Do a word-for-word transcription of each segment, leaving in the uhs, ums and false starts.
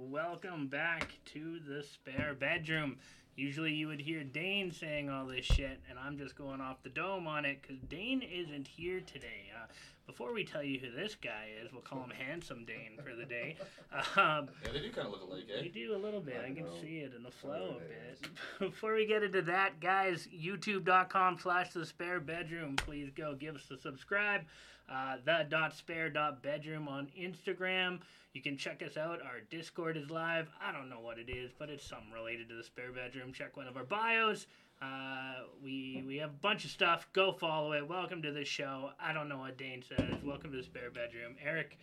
and welcome back to the spare bedroom. Usually you would hear Dane saying all this shit, and I'm just going off the dome on it because Dane isn't here today. Uh, before we tell you who this guy is, we'll call him Handsome Dane for the day. Um, yeah, they do kind of look alike, eh? They do a little bit. I, I can see it in the flow a bit. Before we get into that, guys, youtube.com slash the spare bedroom. Please go give us a subscribe. Uh, the.spare.bedroom on Instagram. You can check us out. Our Discord is live. I don't know what it is, but it's something related to the spare bedroom. Check one of our bios. Uh, we we have a bunch of stuff. Go follow it. Welcome to the show. I don't know what Dane says. Welcome to the spare bedroom. Eric.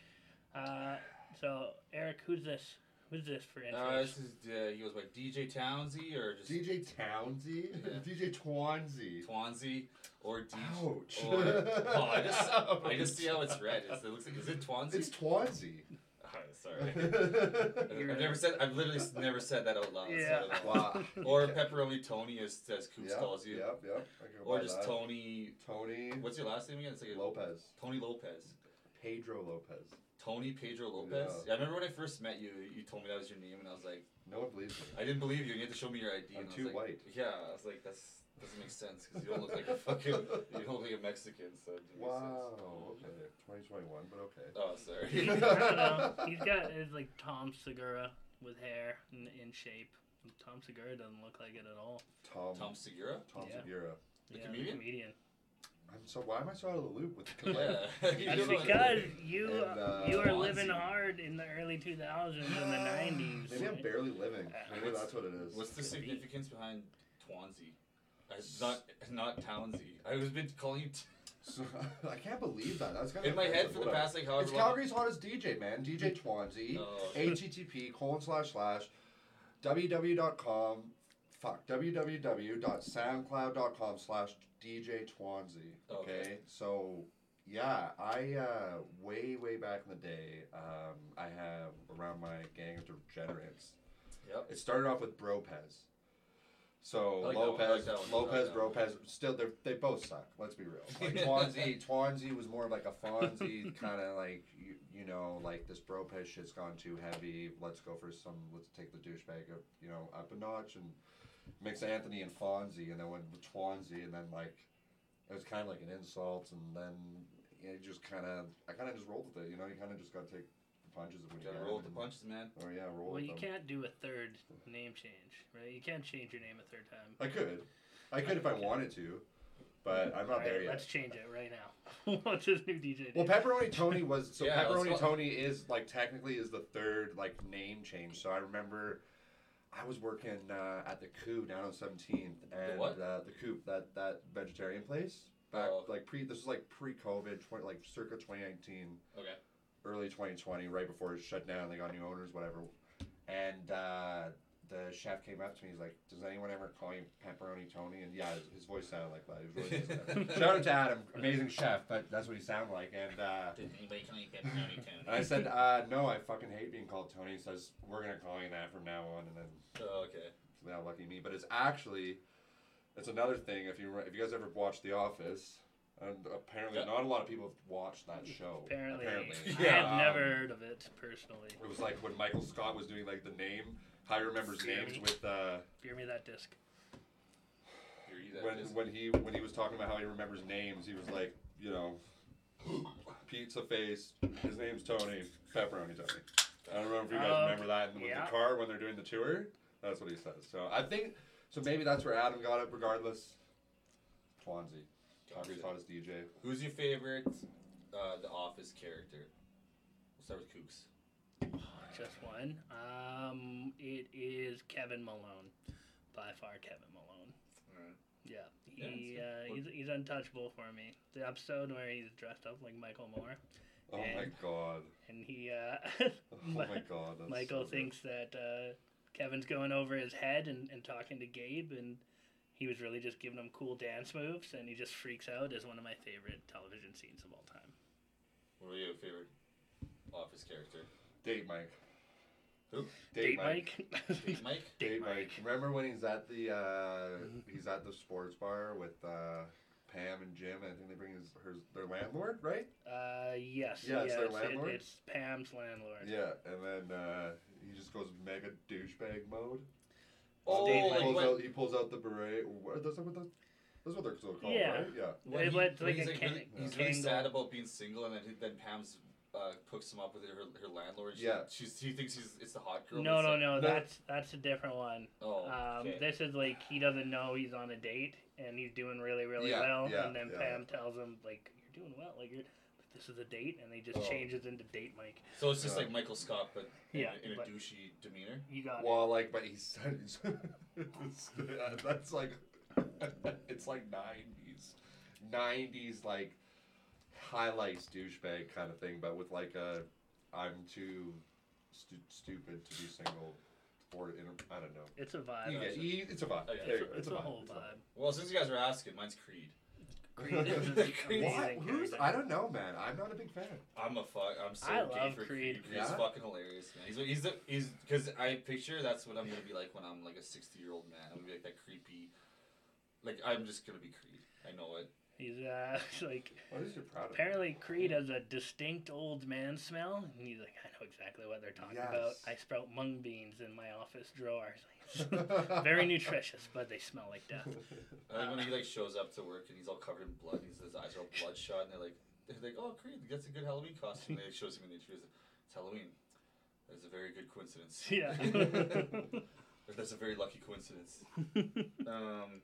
Uh, so, Eric, who's this? Who's this for interest? Uh, this is, uh, he goes by D J Twonzy or just... D J Twonzy? Yeah. D J Twonzy. Twonzy or D J... Ouch. Or, oh, I just, Ouch. I just see how it's read. It's, it looks like, is it Twonzy? It's Twonzy. Oh, sorry. I've never said... I've literally never said that out loud. Yeah. So, wow. Or Pepperoni Tony, as, as Coop yep, calls you. Yep, yep. Or just that. Tony... Tony... What's your last name again? It's like a, Lopez. Tony Lopez. Pedro Lopez. Tony Pedro Lopez? Yeah. Yeah, I remember when I first met you, you told me that was your name, and I was like... No one believes me. I didn't believe you, and you had to show me your I D. I'm and I too was like, white. Yeah, I was like, that doesn't make sense, because you don't look like a fucking... You don't look like a Mexican, so... It wow, oh, okay. twenty twenty-one, but okay. Oh, sorry. I don't know. He's got, it's like Tom Segura with hair and in shape. Tom Segura doesn't look like it at all. Tom... Tom Segura? Tom yeah. Segura. The yeah, comedian? The comedian. I'm so why am I so out of the loop with the yeah. That's because you and, uh, you are living hard in the early two thousands and the nineties. Maybe I'm barely living. Maybe that's what it is. What's the significance behind Twonzy? It's not not Townsy. I was been calling you. T- So, I can't believe that. That's kind of in my head for the past like however. It's Calgary's hottest D J, man. D J Twonzy. Oh. H T T P colon slash slash www.com. Fuck, www.soundcloud.com slash DJ Twonzy, okay? okay? So, yeah, I, uh, way, way back in the day, um, I have around my gang of degenerates. Yep. It started off with Bropez. So, like Lopez, like Lopez, like Bropez, still, they they both suck, let's be real. Like, Twonzy, Twonzy was more of like a Fonzie, kind of like, you, you know, like, this Bropez shit's gone too heavy, let's go for some, let's take the douchebag, up, you know, up a notch, and... Mix Anthony and Fonzie, and then went with Twonzy, and then like it was kind of like an insult, and then it just kind of I kind of just rolled with it, you know. You kind of just got to take the punches. Of what you gotta roll with the punches, man. Or yeah, roll. Well, with you them. Can't do a third name change, right? You can't change your name a third time. I could, I could if I wanted to, but I'm not right, there yet. Let's change it right now. What's his new D J? Well, Pepperoni Tony was so yeah, Pepperoni Tony is like technically is the third like name change. So I remember. I was working uh, at the Coop down on seventeenth and the, uh, the Coop that, that vegetarian place back oh. like pre this was like pre COVID twenty like circa twenty nineteen okay early twenty twenty right before it shut down they got new owners whatever and uh, the chef came up to me he's like does anyone ever call you Pepperoni Tony and yeah his, his voice sounded like that he was really nice shout out to Adam amazing chef but that's what he sounded like and uh, did anybody call you Pepperoni Tony and I said uh, no I fucking hate being called Tony so we're gonna call you that from now on and then oh okay so now lucky me but it's actually it's another thing if you if you guys ever watched The Office and apparently yeah. not a lot of people have watched that show. Apparently. apparently. Yeah. I have never um, heard of it, personally. It was like when Michael Scott was doing like the name, how he remembers Fear names me. with... Uh, Fear me that disc. Fear you that when, disc. When he, when he was talking about how he remembers names, he was like, you know, pizza face, his name's Tony, Pepperoni Tony. I don't remember if you guys um, remember that. And with yeah. the car, when they're doing the tour, that's what he says. So I think, so maybe that's where Adam got it, regardless. Twonzy. Calgary's hottest D J. Who's your favorite uh, The Office character? We'll start with Kooks. Just one. Um, it is Kevin Malone. By far, Kevin Malone. All right. Yeah. He yeah, uh, he's he's untouchable for me. The episode where he's dressed up like Michael Moore. Oh and, my god. And he. Uh, oh my god. That's Michael so thinks good. that uh, Kevin's going over his head and, and talking to Gabe and. He was really just giving him cool dance moves, and he just freaks out as one of my favorite television scenes of all time. What were your favorite Office character? Date Mike. Who? Date, Date Mike. Mike. Date Mike. Date Mike. Remember when he's at the uh, he's at the sports bar with uh, Pam and Jim, and I think they bring his her, their landlord, right? Uh, yes. Yeah, yeah it's their it's, landlord. It, it's Pam's landlord. Yeah, and then uh, he just goes Oh, Date Mike. He pulls, out, he pulls out the beret. What, that's what, that, that's what they're called, yeah. right? Yeah. Well, he, he, like he's, a like can, really, yeah. he's really sad about being single, and then, then Pam's uh, hooks him up with her her landlord. She, yeah. She's, he thinks he's, it's the hot girl. No, no, no, no. That's that's a different one. Oh, um, okay. This is like he doesn't know he's on a date, and he's doing really, really yeah, well. Yeah, and then yeah. Pam tells him, like, you're doing well. Like, you're... this is a date, and they just oh. change it into Date Mike. So it's just uh, like Michael Scott, but in, yeah, in a but douchey demeanor? You got well, it. Well, like, but he's... it's, that's like... it's like nineties. nineties, like, highlights douchebag kind of thing, but with like a I'm too stu- stupid to be single. Or in a, I don't know. It's a vibe. You get, you, it's a vibe. Oh, yeah. It's, a, it's a, a vibe. Whole it's vibe. vibe. Well, since you guys were asking, mine's Creed. Creed is Creed. What? Who's? I don't know, man. I'm not a big fan. I'm a fuck. I'm so I gay for Creed. Creed. Creed's yeah. fucking hilarious, man. He's he's the, he's because I picture that's what I'm gonna be like when I'm like a sixty year old man. I'm gonna be like that creepy. Like I'm just gonna be Creed. I know it. He's uh like. What is your problem? Apparently, Creed has a distinct old man smell, and he's like, I know exactly what they're talking yes. about. I sprout mung beans in my office drawer. Very nutritious, but they smell like death. And uh, when he like shows up to work and he's all covered in blood, and his, his eyes are all bloodshot, and they're like, they're like, oh, Creed, that's a good Halloween costume. And it shows him in the interview, it's Halloween. That's a very good coincidence. Yeah. That's a very lucky coincidence. Um,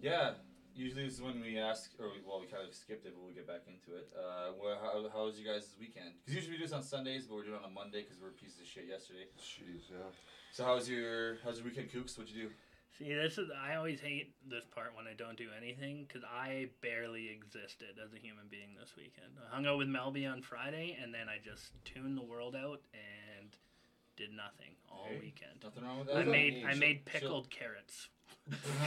yeah. Usually this is when we ask, or we, well, we kind of skipped it, but we'll get back into it. Uh, well, how, how was you guys' this weekend? Because usually we do this on Sundays, but we're doing it on a Monday because we were pieces of shit yesterday. Jeez, yeah. So how's your how's your weekend, Kooks? What'd you do? See, this is I always hate this part when I don't do anything because I barely existed as a human being this weekend. I hung out with Melby on Friday, and then I just tuned the world out and did nothing all hey, weekend. Nothing wrong with that. I What's made that I made pickled so, carrots.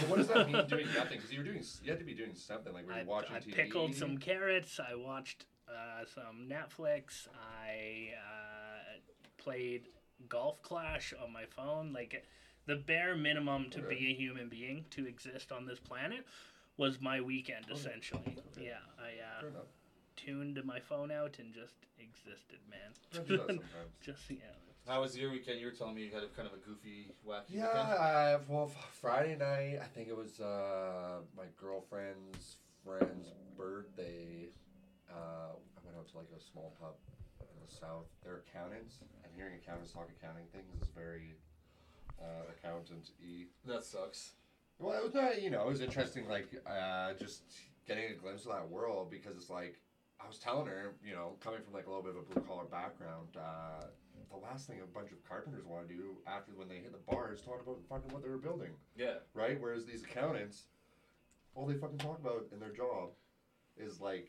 What does that mean, doing nothing? Because you were doing, you had to be doing something. Like were you I, watching I T V? I pickled some carrots. I watched uh, some Netflix. I uh, played Golf Clash on my phone. Like the bare minimum to okay. be a human being, to exist on this planet, was my weekend okay. essentially. Okay. Yeah, I uh, tuned my phone out and just existed, man. Just yeah. How was your weekend? You were telling me you had a kind of a goofy, wacky yeah, weekend. Yeah, uh, well, Friday night, I think it was uh, my girlfriend's friend's birthday. Uh, I went out to like a small pub in the south. They're accountants, and hearing accountants talk accounting things is very uh, accountant-y. That sucks. Well, it was not, you know, it was interesting, like, uh, just getting a glimpse of that world, because it's like, I was telling her, you know, coming from like a little bit of a blue-collar background, uh, the last thing a bunch of carpenters want to do after when they hit the bar is talk about fucking what they were building. Yeah. Right? Whereas these accountants, all they fucking talk about in their job is like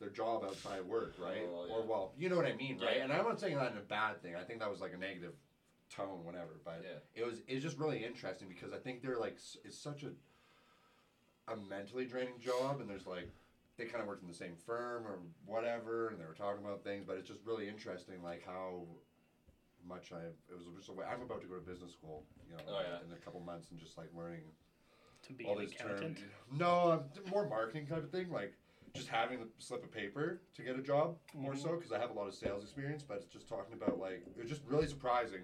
their job outside work, right? Oh, yeah. Or, well, you know what I mean, right? Yeah. And I'm not saying that in a bad thing. I think that was like a negative tone, whatever. But yeah. it was it's just really interesting because I think they're like, it's such a, a mentally draining job, and there's like, they kind of worked in the same firm or whatever, and they were talking about things, but it's just really interesting, like how much I it was just a way I'm about to go to business school, you know, oh, yeah. in a couple months, and just like learning to be all an these accountant. Terms. No, more marketing kind of thing, like just having the slip of paper to get a job more mm-hmm. so because I have a lot of sales experience, but it's just talking about like it was just really surprising.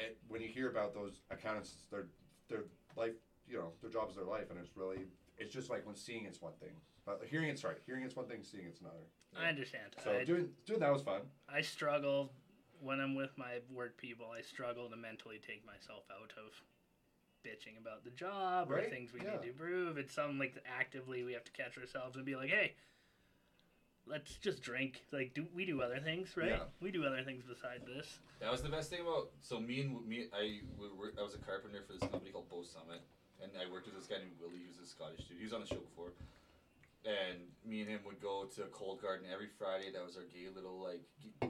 It, when you hear about those accountants, their their life, you know, their job is their life, and it's really it's just like when seeing it's one thing. But hearing it's right. Hearing it's one thing, seeing it's another. Yeah. I understand. So I, doing doing that was fun. I struggle when I'm with my work people. I struggle to mentally take myself out of bitching about the job right? or things we yeah. need to improve. It's something like actively we have to catch ourselves and be like, hey, let's just drink. Like, do we do other things, right? Yeah. We do other things besides this. That was the best thing about. So me and me, I we were, I was a carpenter for this company called Bow Summit, and I worked with this guy named Willie, who's a Scottish dude. He was on the show before. And me and him would go to Cold Garden every Friday. That was our gay little, like,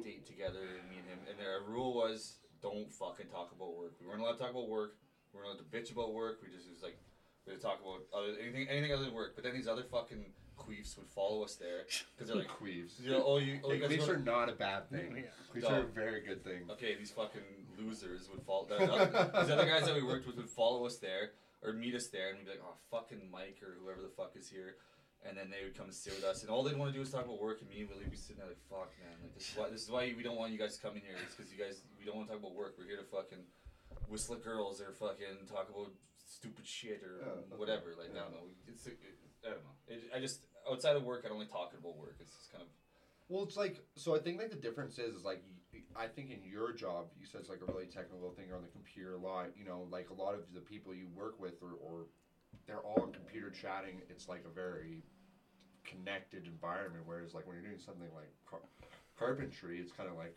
date together, me and him. And our rule was, don't fucking talk about work. We weren't allowed to talk about work. We weren't allowed to bitch about work. We just, it was like, we would talk about other, anything anything other than work. But then these other fucking queefs would follow us there. Because they're like, queefs. You know, oh, you, oh, hey, you guys queefs are not a bad thing. Yeah. Queefs no. are a very good thing. Okay, these fucking losers would follow. These other guys that we worked with would follow us there, or meet us there, and we'd be like, oh, fucking Mike, or whoever the fuck is here. And then they would come and sit with us, and all they'd want to do is talk about work. And me and Willie would be sitting there like, "Fuck, man! Like this is why this is why we don't want you guys to come in here. It's because you guys we don't want to talk about work. We're here to fucking Whistler Girls or fucking talk about stupid shit or yeah, whatever. Like, yeah. I don't know. It's, it, I don't know. It, I just, outside of work, I don't like talking about work. It's just kind of... Well, it's like, so I think, like, the difference is, is, like, I think in your job, you said it's, like, a really technical thing on the computer a lot. You know, like, a lot of the people you work with or, or they're all on computer chatting. It's, like, a very connected environment, whereas, like, when you're doing something like car- carpentry, it's kind of like...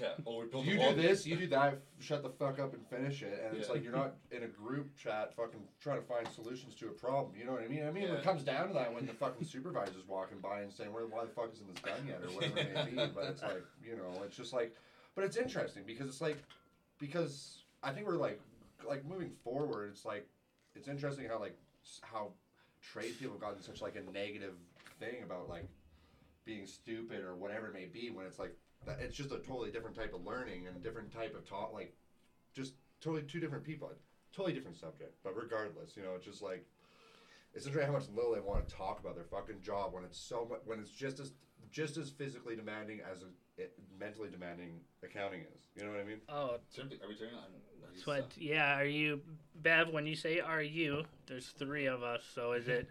Yeah. Oh, we built you do this, you do that, shut the fuck up and finish it. And yeah. It's like you're not in a group chat fucking trying to find solutions to a problem. You know what I mean? I mean, yeah. It comes down to that when the fucking supervisor's walking by and saying, well, why the fuck isn't this done yet? Or whatever it may be. But it's like, you know, it's just like, but it's interesting because it's like, because I think we're like, like moving forward, it's like, it's interesting how like, how trade people got in such like a negative thing about like being stupid or whatever it may be when it's like, it's just a totally different type of learning and a different type of talk, like, just totally two different people, totally different subject. But regardless, you know, it's just like, it's interesting how much little they want to talk about their fucking job when it's so much, when it's just as just as physically demanding as a, it, mentally demanding accounting is. You know what I mean? Oh, are we turning on? That's what. Yeah, are you, Bev? When you say "are you," there's three of us, so is it?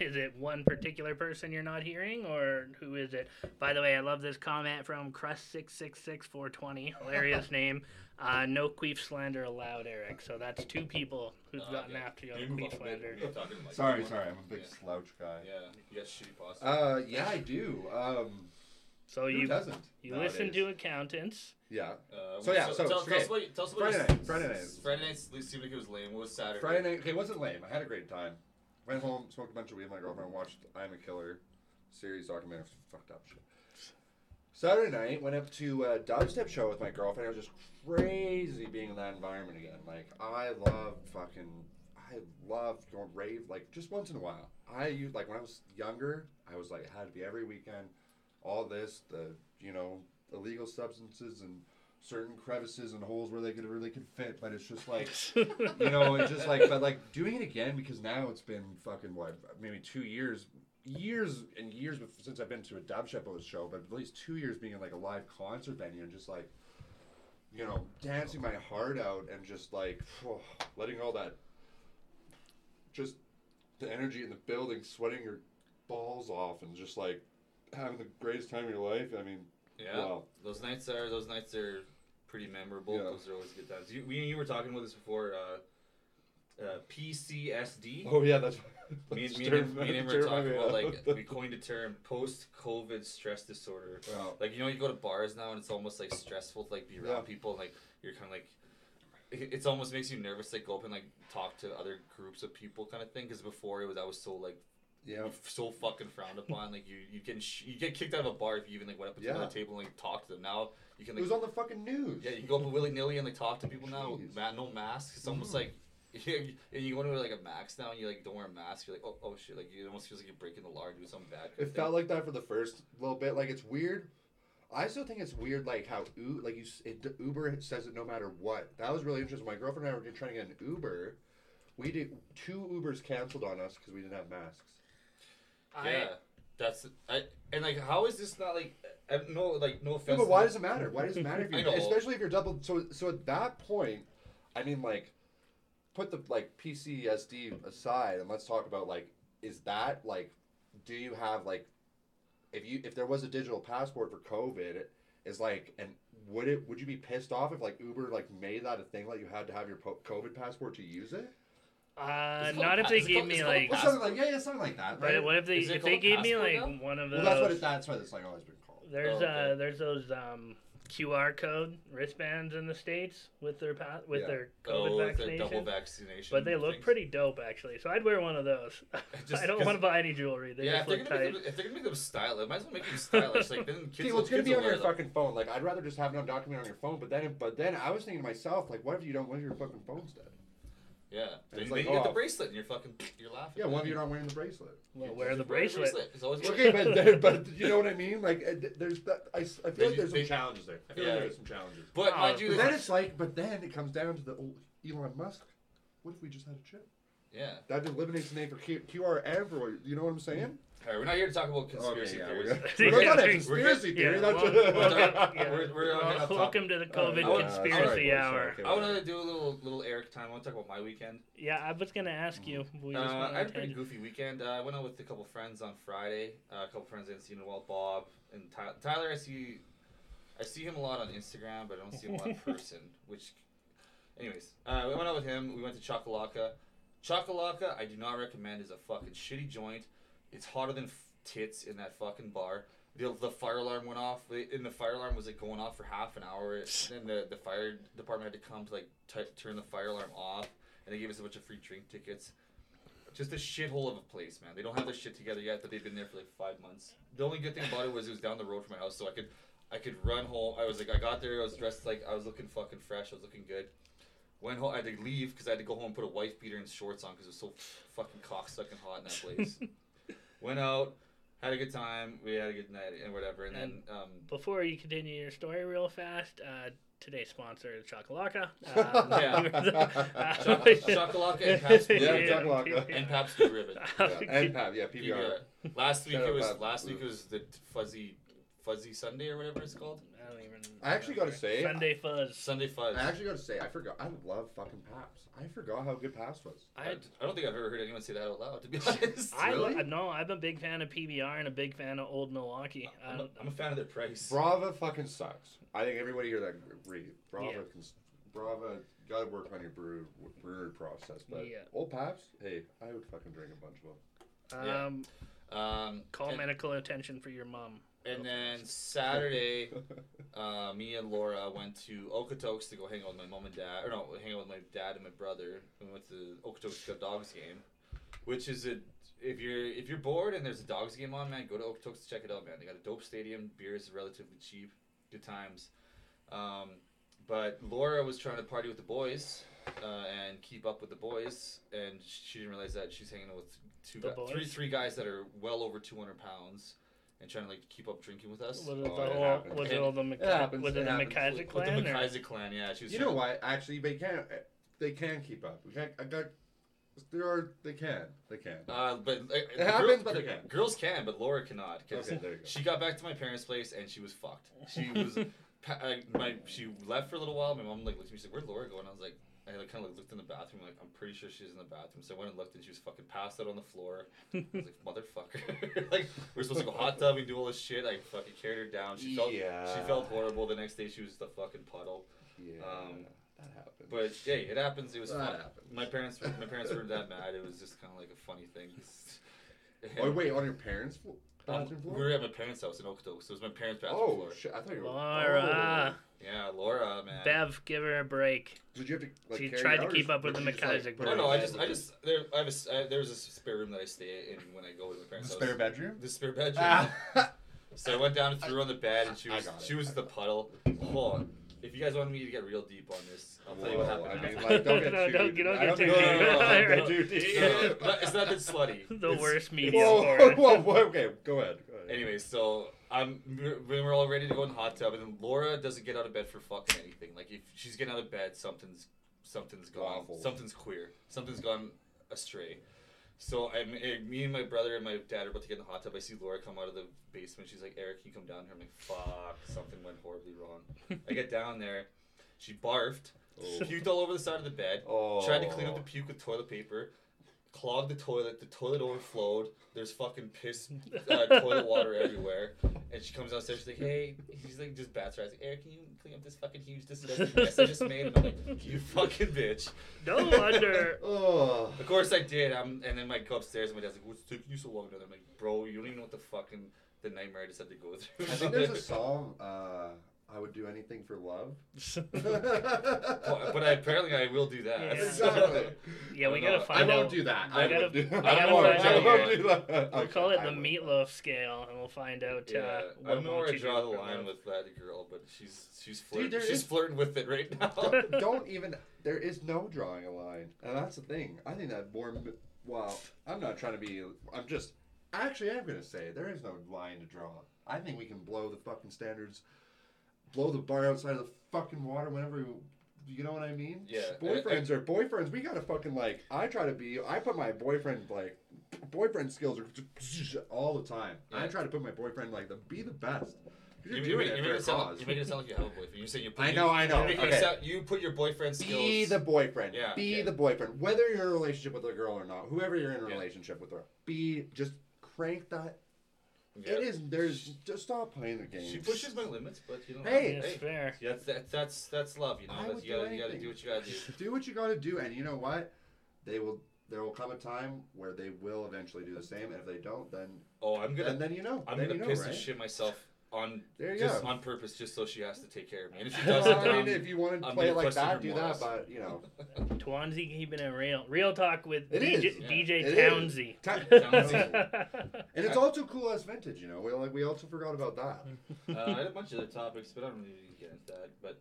Is it one particular person you're not hearing, or who is it? By the way, I love this comment from Crust six six six four two zero. Hilarious name. Uh, no queef slander allowed, Eric. So that's two people who've uh, gotten yeah. after you on you queef slander. Like sorry, sorry. I'm a big yeah. slouch guy. Yeah. You got shitty pasta. Uh, yeah, I do. Um, so you doesn't you nowadays. Listen to accountants. Yeah. Uh, so yeah. So, so tell, tell us what. Tell us Friday what night. Friday night. Friday night seemed like it was lame. What was Saturday? Friday night. Okay, it wasn't lame. I had a great time. Went home, smoked a bunch of weed with my girlfriend, watched I'm a Killer series documentary, fucked up shit. Saturday night, went up to a dubstep show with my girlfriend. It was just crazy being in that environment again. Like, I love fucking, I love going rave, like, just once in a while. I used, like, when I was younger, I was like, it had to be every weekend. All this, the, you know, illegal substances and certain crevices and holes where they could really could fit, but it's just like, you know, it's just like, but like doing it again because now it's been fucking what, maybe two years, years and years since I've been to a dub show, but at least two years being in like a live concert venue and just like, you know, dancing my heart out and just like phew, letting all that, just the energy in the building, sweating your balls off and just like having the greatest time of your life. I mean, yeah, wow. those nights are those nights are pretty memorable. Yeah. Those are always good times. You, we, you were talking about this before. Uh, uh, P C S D. Oh yeah, that's. Me and me and him were talking about like we coined a term post-COVID stress disorder. Wow. Like you know you go to bars now and it's almost like stressful to like be around yeah. people. Like you're kind of like, it, it's almost makes you nervous to like, go up and like talk to other groups of people kind of thing. Because before it was I was so like. Yeah, so fucking frowned upon. Like you, you can sh- you get kicked out of a bar if you even like went up to yeah. another table and like talked to them. Now you can like. It was on the fucking news. Yeah, you go up willy nilly and like talk to people Jeez. now. With ma- no masks. It's almost mm. like, you, and you go into like a max now and you like don't wear a mask. You're like, oh oh shit, like it almost feels like you're breaking the law or doing something bad. It felt like that for the first little bit. Like it's weird. I still think it's weird like how U- like you it, Uber says it no matter what. That was really interesting. My girlfriend and I were trying to get an Uber. We did two Ubers canceled on us because we didn't have masks. Yeah, I, that's I and like how is this not like I, no like no offense. No, but why does it matter? Why does it matter if you especially if you're double? So so at that point, I mean like, put the like P C S D aside and let's talk about like is that like, do you have like, if you if there was a digital passport for COVID is like and would it would you be pissed off if like Uber like made that a thing like you had to have your COVID passport to use it? Uh, not if they gave called, me like, something like yeah, yeah, something like that. Right? But what if they if they gave me like now? one of those? Well, that's what it, that's why this like always been called. There's oh, okay. uh, there's those um Q R code wristbands in the States with their pa- with yeah. their COVID oh, vaccination. Their double vaccination. But they look things. pretty dope actually. So I'd wear one of those. Just, I don't want to buy any jewelry. They yeah, just if, look they're tight. Them, if they're gonna make them stylish, might as well make them stylish. Like then kids. See, well, it's gonna be on your fucking phone. Like I'd rather just have it on document on your phone. But then but then I was thinking to myself like, what if you don't? What if your fucking phone's dead? Yeah, and then, like, then you oh, get the bracelet and you're fucking, you're laughing. Yeah, why are you not wearing the bracelet? Well, you wear the bracelet. bracelet. It's always okay, but, but you know what I mean? Like, there's, that, I, I feel they, like there's they, some challenges there. I feel yeah. like there's some challenges. But, uh, but then it's like, but then it comes down to the old Elon Musk. What if we just had a chip? Yeah. That eliminates the name for Q R everywhere. You know what I'm saying? All right, we're not here to talk about conspiracy okay, yeah, theories. We're not a conspiracy theory. Welcome to the COVID uh, conspiracy uh, hour. Sorry, okay, I want to do a little little Eric time. I want to talk about my weekend. Yeah, I was going to ask you. We uh, I had a pretty goofy weekend. Uh, I went out with a couple friends on Friday. Uh, a couple friends I haven't seen in a while, Bob and Tyler. Tyler, I see, I see him a lot on Instagram, but I don't see him a lot in person. Which, anyways, uh, we went out with him. We went to Chocolaca. Chocolaca, I do not recommend, is a fucking shitty joint. It's hotter than f- tits in that fucking bar. The, the fire alarm went off, and the fire alarm was like going off for half an hour. Then the, the fire department had to come to like t- turn the fire alarm off, and they gave us a bunch of free drink tickets. Just a shithole of a place, man. They don't have their shit together yet, but they've been there for like five months. The only good thing about it was it was down the road from my house, so I could I could run home. I was like, I got there, I was dressed like I was looking fucking fresh, I was looking good. Went home. I had to leave because I had to go home and put a wife beater and shorts on because it was so fucking cocksucking hot in that place. Went out, had a good time, we had a good night, and whatever. And, and then um, before you continue your story real fast, uh, today's sponsor is Chocolaca. Um, yeah. uh, Chocolaca and Pabst Ribbon. Yeah, Chocolaca. And Pabst Ribbon. Yeah. And Pabst, yeah, P B R. P B R. Last week it was Pabst. last week it was the fuzzy fuzzy Sunday or whatever it's called. I don't even I actually remember. Gotta say Sunday Fuzz. Sunday Fuzz. I actually gotta say I forgot I love fucking Pabst. I forgot how good Pabst was. I had, I don't think I've ever heard anyone say that out loud, to be honest. I really? No, I'm a big fan of P B R and a big fan of Old Milwaukee. I'm, a, I'm a fan of their price. Brava fucking sucks. I think everybody here that agrees. Brava yeah. can, Brava gotta work on your brew, brewery process, but yeah. Old Pabst, hey, I would fucking drink a bunch of them. Um, yeah. um call and, medical attention for your mom. And then Saturday, uh, me and Laura went to Okotoks to go hang out with my mom and dad. Or no, hang out with my dad and my brother. We went to Okotoks to a dogs game, which is a if you're if you're bored and there's a dogs game on, man, go to Okotoks to check it out, man. They got a dope stadium. Beer is relatively cheap. Good times. Um, but Laura was trying to party with the boys uh, and keep up with the boys, and she didn't realize that she's hanging out with two the guys, three three guys that are well over two hundred pounds. And trying to like keep up drinking with us. Was it, oh, the, it all, was it all the McKay? Was it the McKay clan? With the McKay clan, yeah. She was you know why? Actually, they can. They can keep up. We can't. I got. There are. They can. They can. Uh, but uh, it happens. Girls, but they can. Girls can, but Laura cannot. Okay, there you go. She got back to my parents' place and she was fucked. She was. I, my. She left for a little while. My mom like looked at me. She said, "Where'd Laura go?" And I was like. I kind of like looked in the bathroom, like, I'm pretty sure she's in the bathroom. So I went and looked, and she was fucking passed out on the floor. I was like, motherfucker. Like, we were supposed to go hot tub and do all this shit. I fucking carried her down. She felt yeah. she felt horrible. The next day, she was the fucking puddle. Yeah, um, that happens. But, hey, yeah, it happens. It was that fun. Happens. My parents, my parents weren't that mad. It was just kind of like a funny thing. Oh, wait, on your parents' floor? Um, we were at my parents' house in Okotoks, so it was my parents' bathroom oh, floor. Shit. I thought you were Laura. Oh. Yeah, Laura, man. Bev, give her a break. Did you have to? Like, she tried to keep up with the McIsaac. Like, no, no, I just, I just, there, I have a, I, there's a spare room that I stay in when I go to my parents' the house. Spare bedroom. The spare bedroom. Ah. So I went down and threw her on the bed, and she was, she was the puddle. Oh, if you guys want me to get real deep on this, I'll Whoa, tell you what happened. I mean, like, don't get no, too deep. Don't, don't get too deep. No, no, no, don't get too deep. No, no, it's not that slutty. The it's, worst media for it. Whoa, whoa, okay, go ahead. go ahead. Anyway, so I'm when we're all ready to go in the hot tub, and then Laura doesn't get out of bed for fucking anything. Like, if she's getting out of bed, something's something's gone. Awful. Something's queer. Something's gone astray. So I'm, me and my brother and my dad are about to get in the hot tub. I see Laura come out of the basement. She's like, "Eric, can you come down here?" I'm like, "Fuck, something went horribly wrong." I get down there. She barfed, oh. puked all over the side of the bed. Oh. Tried to clean up the puke with toilet paper. Clogged the toilet. The toilet overflowed. There's fucking piss, uh, toilet water everywhere. And she comes downstairs. She's like, "Hey," she's like, just bats her eyes. Like, "Eric, can you clean up this fucking huge disgusting mess I just made?" And I'm like, "You fucking bitch." No wonder. Oh. Of course I did. I'm, and then I go upstairs and my dad's like, "What's taking you so long?" And I'm like, "Bro, you don't even know what the fucking the nightmare I just had to go through." I think there's a song. Uh... I would do anything for love. Well, but I, apparently I will do that. Yeah, exactly. Yeah, we gotta find I out. I won't do that. I gotta, do that. I, gotta find I won't do that. We'll okay, call it I the meatloaf scale, and we'll find out. Yeah, uh, I don't know where I draw the line with that girl, but she's she's flirting. Dude, she's is, flirting with it right now. Don't, don't even. There is no drawing a line, and that's the thing. I think that more. Well, I'm not trying to be. I'm just. Actually, I'm gonna say there is no line to draw. I think we can blow the fucking standards. Blow the bar outside of the fucking water whenever You know what I mean? Yeah. Boyfriends are boyfriends. We gotta fucking like. I try to be. I put my boyfriend like. Boyfriend skills are all the time. Yeah. I try to put my boyfriend like the be the best. You're, you're, doing making, it you're, making cause. It, you're making it sound like you have a boyfriend. You say you. Put I know. Your, I know. Okay. Sound, you put your boyfriend skills. Be the boyfriend. Yeah. Be yeah. the boyfriend. Whether you're in a relationship with a girl or not, whoever you're in a yeah. relationship with, or be just crank that. Yep. It is. There's just stop playing the game. She pushes my limits, but you know. Hey, that's hey, fair. That's that, that's that's love. You know, that's, you gotta anything. you gotta do what you gotta do. Do what you gotta do, and you know what? They will. There will come a time where they will eventually do the same, and if they don't, then oh, I'm gonna. And then you know, I'm then gonna you know, piss right? and shit myself on there you just go. on purpose, just so she has to take care of me. And if she doesn't, I mean, if you want to I'm play it like that, do that. But you know, Twonzy keeping a real real talk with D J, D J yeah. D J Twonzy. And it's all too cool as vintage, you know. We like we also forgot about that. Uh, I had a bunch of other topics, but I don't really need to get into that. But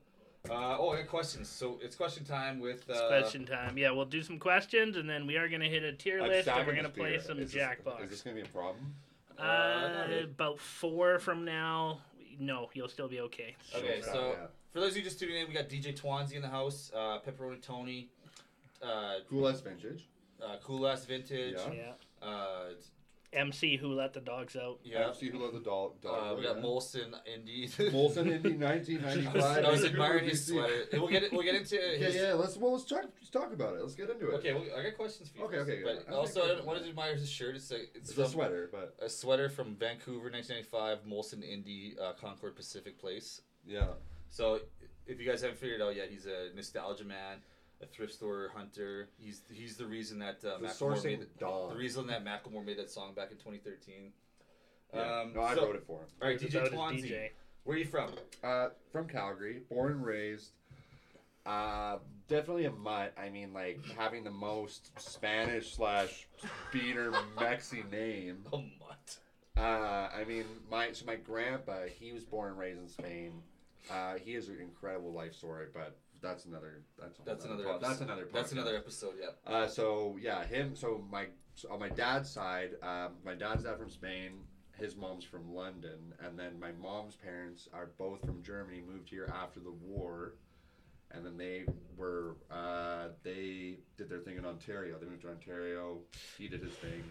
uh, oh, I got questions. So it's question time with. Uh, it's question time. Yeah, we'll do some questions, and then we are gonna hit a tier I'm list, and we're gonna play some is Jackbox. This, is this gonna be a problem? Uh, uh really. About four from now. No, you'll still be okay. Okay, so, so yeah. for those of you just tuning in, we got D J Twonzy in the house, uh, Pepperoni Tony, uh, Cool S Vintage, uh, Cool S Vintage, yeah. yeah. Uh, M C Who Let the Dogs Out. Yeah. M C Who Let the Dog Out. Uh, we got yeah. Molson Indy. Molson Indy, nineteen ninety-five. I was admiring his sweater. We'll get it, we'll get into his... Yeah, yeah. Let's well let's talk let's talk about it. Let's get into it. Okay, well, I got questions for you. Okay, okay. But I also, I wanted to admire his shirt. It's like it's, it's a sweater, but a sweater from Vancouver, nineteen ninety-five. Molson Indy, uh, Concord Pacific Place. Yeah. So if you guys haven't figured it out yet, he's a nostalgia man. A thrift store hunter. He's he's the reason that uh, Macklemore made the, the reason that Macklemore made that song back in twenty thirteen. Yeah. Um, no, I so, wrote it for him. All right, D J Twonzy, where are you from? Uh, from Calgary, born and raised. Uh, definitely a mutt. I mean, like having the most Spanish slash beater Mexi name. A mutt. Uh, I mean, my so my grandpa, he was born and raised in Spain. Uh, he has an incredible life story, but. That's another. That's, that's another. another that's another. Podcast. That's another episode. Yeah. Uh, so yeah, him. So my so on my dad's side, um, my dad's dad from Spain. His mom's from London, and then my mom's parents are both from Germany. Moved here after the war, and then they were uh, they did their thing in Ontario. They moved to Ontario. He did his thing.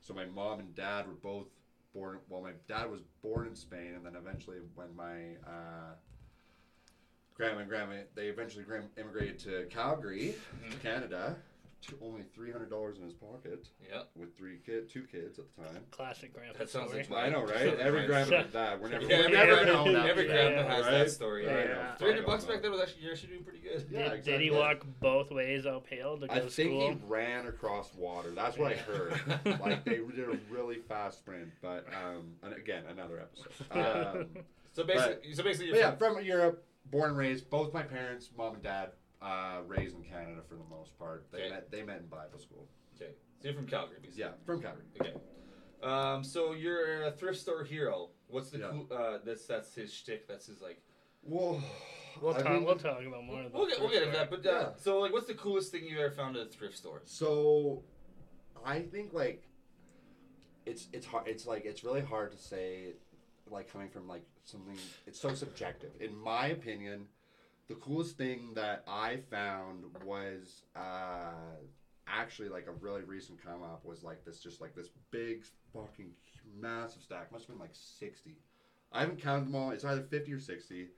So my mom and dad were both born. Well, my dad was born in Spain, and then eventually when my uh, Grandma and Grandma, they eventually immigrated to Calgary, mm-hmm. Canada, to only three hundred dollars in his pocket. Yeah. With three kid, two kids at the time. Classic grandpa. That sounds like I know, right? Every grandma did that. We're never, yeah, we're never going to own that. Every grandma yeah, has right? that story. Yeah, yeah. three hundred bucks back then was actually, you're actually doing pretty good. Yeah, did, exactly. did he walk both ways up hill to go I to school? I think he ran across water. That's what yeah. I heard. Like, they did a really fast sprint, but, um, and again, another episode. Um, so basically, but, so basically you're but from, yeah, from Europe. Born and raised, both my parents, mom and dad, uh, raised in Canada for the most part. They okay. met. They met in Bible school. Okay, so you're from Calgary, basically. Yeah, from Calgary. Okay. Um, so you're a thrift store hero. What's the yeah. cool? Uh, that's that's his shtick. That's his like. Whoa. We'll talk. I mean, we'll talk about more. We'll, we'll get. We'll get into that. But uh, yeah. so like, what's the coolest thing you ever found at a thrift store? So, I think like, it's it's hard. It's like it's really hard to say. Like coming from like something, it's so subjective. In my opinion, the coolest thing that I found was uh, actually like a really recent come up was like this, just like this big fucking massive stack. Must have been like sixty. I haven't counted them all. It's either fifty or sixty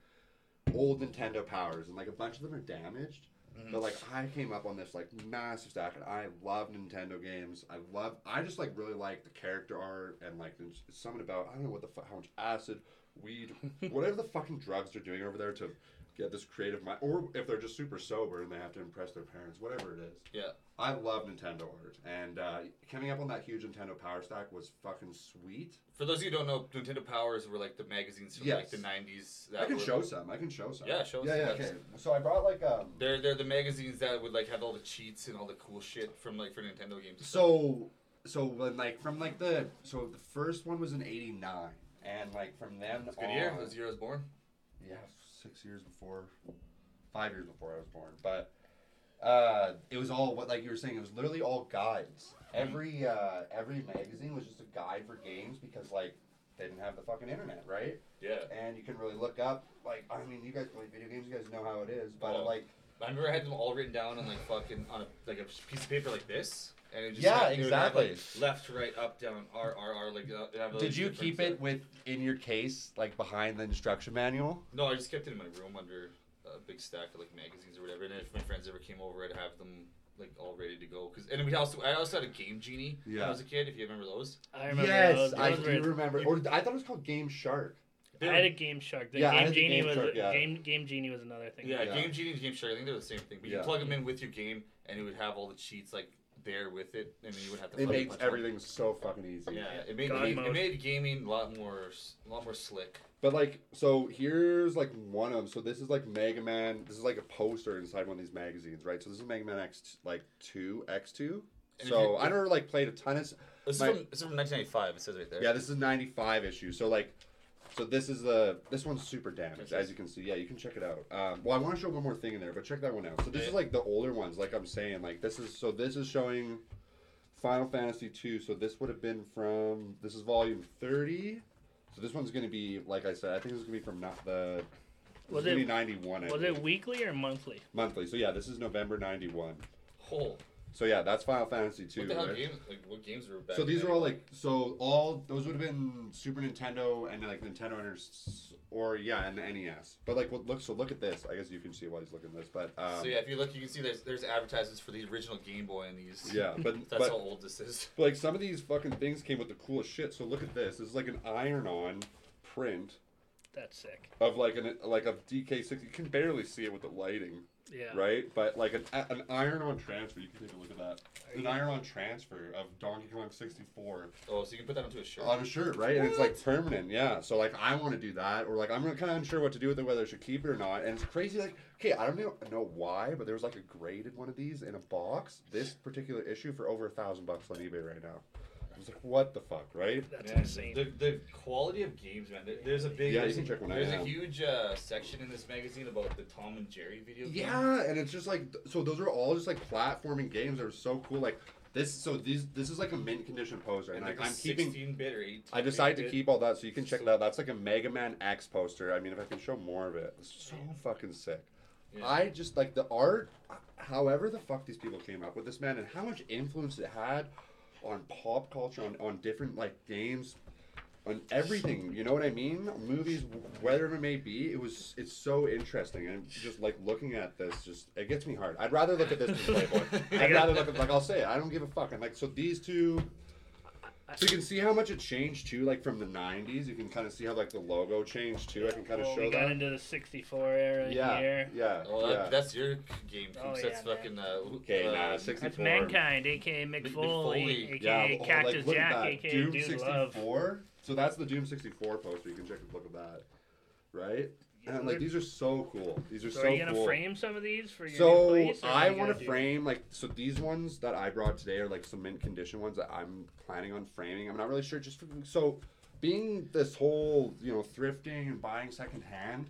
old Nintendo Powers, and like a bunch of them are damaged. Mm-hmm. But like I came up on this like massive stack, and I love Nintendo games. I love. I just like really like the character art and like there's something about I don't know what the fuck how much acid, weed, whatever the fucking drugs they're doing over there to get this creative mind, or if they're just super sober and they have to impress their parents, whatever it is. Yeah. I love Nintendo art, and uh, coming up on that huge Nintendo Power stack was fucking sweet. For those of you who don't know, Nintendo Powers were like the magazines from yes. like the nineties. That I can would... show some. I can show some. Yeah, show yeah, some. Yeah, okay. So I brought like um. They're they're the magazines that would like have all the cheats and all the cool shit from like for Nintendo games. So so when, like from like the so the first one was in eighty-nine, and like from then that's a good year. That was the year I was born. Yeah, six years before, five years before I was born, but. Uh, it was all what like you were saying. It was literally all guides. Every uh, every magazine was just a guide for games because like they didn't have the fucking internet, right? Yeah. And you couldn't really look up like I mean, you guys play video games, you guys know how it is. But oh. like I remember I had them all written down on like fucking on a like a piece of paper like this, and it just yeah like, exactly like left right up down R R R like. Uh, like Did you keep it there. with in your case like behind the instruction manual? No, I just kept it in my room under a big stack of like magazines or whatever. And if my friends ever came over, I'd have them like all ready to go. Cause and we also I also had a Game Genie yeah. when I was a kid. If you remember those, I remember yes, those. Yes, I do great. remember. Or I thought it was called Game Shark. They're, I had a Game Shark. The yeah, Game Genie Game was Shark, yeah. Game Game Genie was another thing. Yeah, yeah, Game Genie and Game Shark. I think they're the same thing. But you yeah. plug them in with your game, and it would have all the cheats like there with it, and then you would have to. It makes everything up. so fucking easy. Yeah, yeah. it made it, it made gaming a lot more a lot more slick. But like, so here's like one of them. So this is like Mega Man. This is like a poster inside one of these magazines, right? So this is Mega Man X like two X two. So I never like played a ton of. This is my, from this is from nineteen ninety-five. It says right there. Yeah, this is ninety-five issue. So like. So this is the, this one's super damaged, as you can see. Yeah, you can check it out. Um, well, I want to show one more thing in there, but check that one out. So this is like the older ones, like I'm saying. Like this is, so this is showing Final Fantasy two. So this would have been from, this is volume thirty. So this one's going to be, like I said, I think this is going to be from not the, was it ninety-one? Was it weekly or monthly? Monthly. So yeah, this is November ninety-one. Oh. So yeah, that's Final Fantasy two. What the hell right? games? Like what games were back? So these are all like so all those would have been Super Nintendo and like Nintendo or, or yeah and the N E S. But like what look so look at this. I guess you can see why he's looking at this. But um, so yeah, if you look, you can see there's there's advertisements for the original Game Boy and these. Yeah, but that's but, how old this is. But like some of these fucking things came with the coolest shit. So look at this. This is like an iron-on print. That's sick. Of like an like a D K six. You can barely see it with the lighting. Yeah. Right? But like an an iron-on transfer, you can take a look at that. An iron-on transfer of Donkey Kong sixty-four. Oh, so you can put that onto a shirt. On a shirt, right? What? And it's like permanent, yeah. So like I want to do that, or like I'm kind of unsure what to do with it, whether I should keep it or not. And it's crazy, like, okay, I don't know, know why, but there was like a graded one of these in a box, this particular issue, for over a thousand bucks on eBay right now. I was like, what the fuck, right? That's man, insane. The, the quality of games, man. There, there's a big, yeah, there's, you can check one there's out. a huge uh, section in this magazine about the Tom and Jerry video games. Yeah, and it's just like, so those are all just like platforming games that are so cool. Like this, so these, this is like a mint condition poster. And, and like I'm keeping, sixteen bit or eighteen bit. I decided to keep all that, so you can check so, that out. That's like a Mega Man X poster. I mean, if I can show more of it, it's so fucking sick. Yeah. I just like the art, however the fuck these people came up with this, man, and how much influence it had on pop culture, on, on different like games, on everything, you know what I mean? Movies, whatever it may be, it was it's so interesting, and just like looking at this, just it gets me hard. I'd rather look at this than Playboy. I'd rather look at like I'll say it, I don't give a fuck. And like so these two, so you can see how much it changed too, like from the nineties. You can kind of see how like the logo changed too. I can kind of well, show we got that. into the sixty-four era yeah, here. Yeah, well, that, yeah. That's your game. Oh, yeah, that's man. fucking uh, okay, uh, nah, sixty-four. That's Mankind, aka Mick Foley, aka yeah, Cactus like, Jack, aka Doom Dude sixty-four. Love. So that's the Doom sixty-four poster. You can check a look at that, right? And like these are so cool. These are so, so cool. Are you gonna cool. frame some of these for your so new place? So I want to frame like so these ones that I brought today are like some mint condition ones that I'm planning on framing. I'm not really sure. Just for, so being this whole you know thrifting and buying secondhand,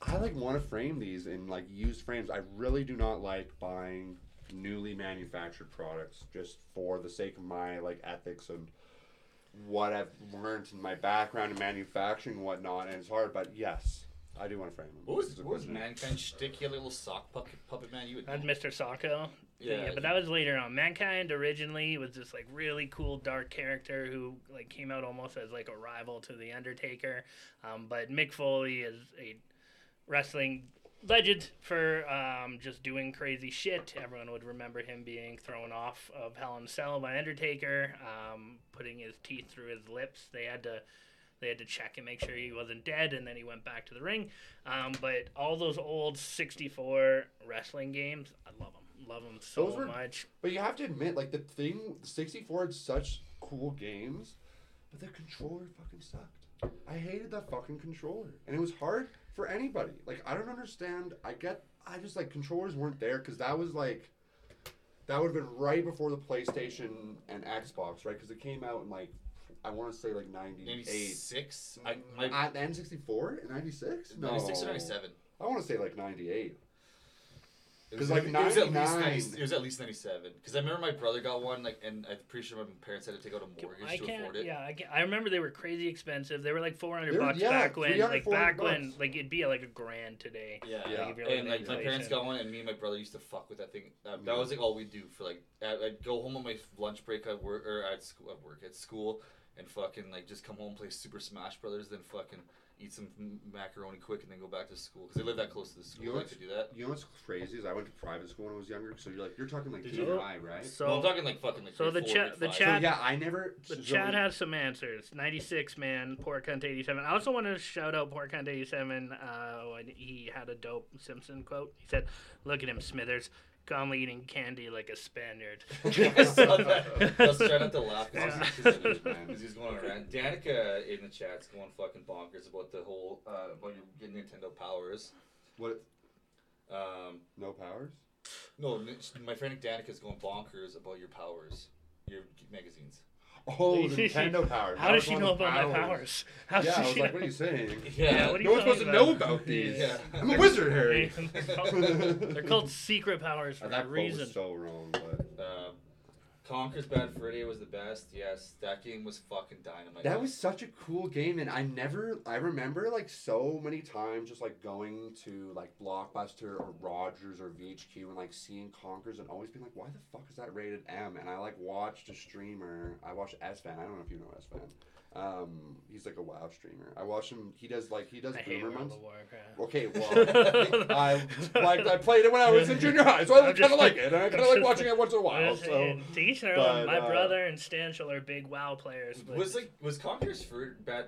I like want to frame these in like used frames. I really do not like buying newly manufactured products just for the sake of my like ethics and what I've learned in my background in manufacturing and whatnot. And it's hard, but yes. I do want to frame him. What was, was Mankind's sticky little sock puppet, puppet man? You would That's Mister Socko. Yeah, yeah, but that was later on. Mankind originally was this like really cool dark character who like came out almost as like a rival to The Undertaker. Um, but Mick Foley is a wrestling legend for um, just doing crazy shit. Everyone would remember him being thrown off of Hell in a Cell by Undertaker, um, putting his teeth through his lips. They had to. They had to check and make sure he wasn't dead, and then he went back to the ring. Um, but all those old sixty-four wrestling games, I love them. Love them so were, much. But you have to admit, like, the thing, sixty-four had such cool games, but the controller fucking sucked. I hated that fucking controller. And it was hard for anybody. Like, I don't understand. I get, I just, like, controllers weren't there, because that was, like, that would have been right before the PlayStation and Xbox, right? Because it came out in, like, I want to say like ninety-eight. ninety-six? I, my, uh, N sixty-four? ninety-six? No. ninety-six or ninety-seven. I want to say like ninety-eight. Because like it was, at least ninety, it was at least ninety-seven. Because I remember my brother got one, like, and I'm pretty sure my parents had to take out a mortgage I to can't, afford it. Yeah, I, can't, I remember they were crazy expensive. They were like four hundred bucks yeah, back when, like back bucks. when, like it'd be like a grand today. Yeah, like, yeah. If you're and like my parents got one, and me and my brother used to fuck with that thing. Um, yeah. That was like all we do for like. I'd go home on my lunch break. I work or at school. I work at school, and fucking like just come home, play Super Smash Brothers, then fucking. Eat some macaroni quick and then go back to school because they live that close to the school. You know, like to do that. You know what's crazy is I went to private school when I was younger, so you're like you're talking like junior high, right? So well, I'm talking like fucking like. So the chat, the chat, so yeah, I never. The so chat so has some answers. ninety-six, man, poor cunt eighty-seven. I also want to shout out poor cunt eighty-seven. Uh, when he had a dope Simpson quote. He said, "Look at him, Smithers." Calmly eating candy like a Spaniard. I saw that. I was trying not to laugh because he's, he's going around. Danica in the chat's going fucking bonkers about the whole uh, about your Nintendo powers. What? Um, no powers? No, my friend Danica's going bonkers about your powers, your magazines. Oh, Nintendo powers. How does she know about powers. my powers? How yeah, she I was like, know? What are you saying? Yeah, yeah what are you no one's supposed about? to know about these. Yeah. I'm a wizard, Harry. They're called secret powers for that a reason. That was so wrong, but... Uh, Conker's Bad Fur Day was the best, yes. That game was fucking dynamite. That was such a cool game, and I never... I remember, like, so many times just, like, going to, like, Blockbuster or Rogers or V H Q and, like, seeing Conker's and always being like, why the fuck is that rated M? And I, like, watched a streamer. I watched S-Fan. I don't know if you know S-Fan. Um, he's, like, a WoW streamer. I watched him. He does, like, he does... I hate World of Warcraft. Okay, well, I, like, I played it when I was in junior high, so I kind of like it. And I kind of like watching it once in a while, so... Their own. But, my uh, brother and Stanchel are big WoW players. But... Was like was Conker's Fur Bad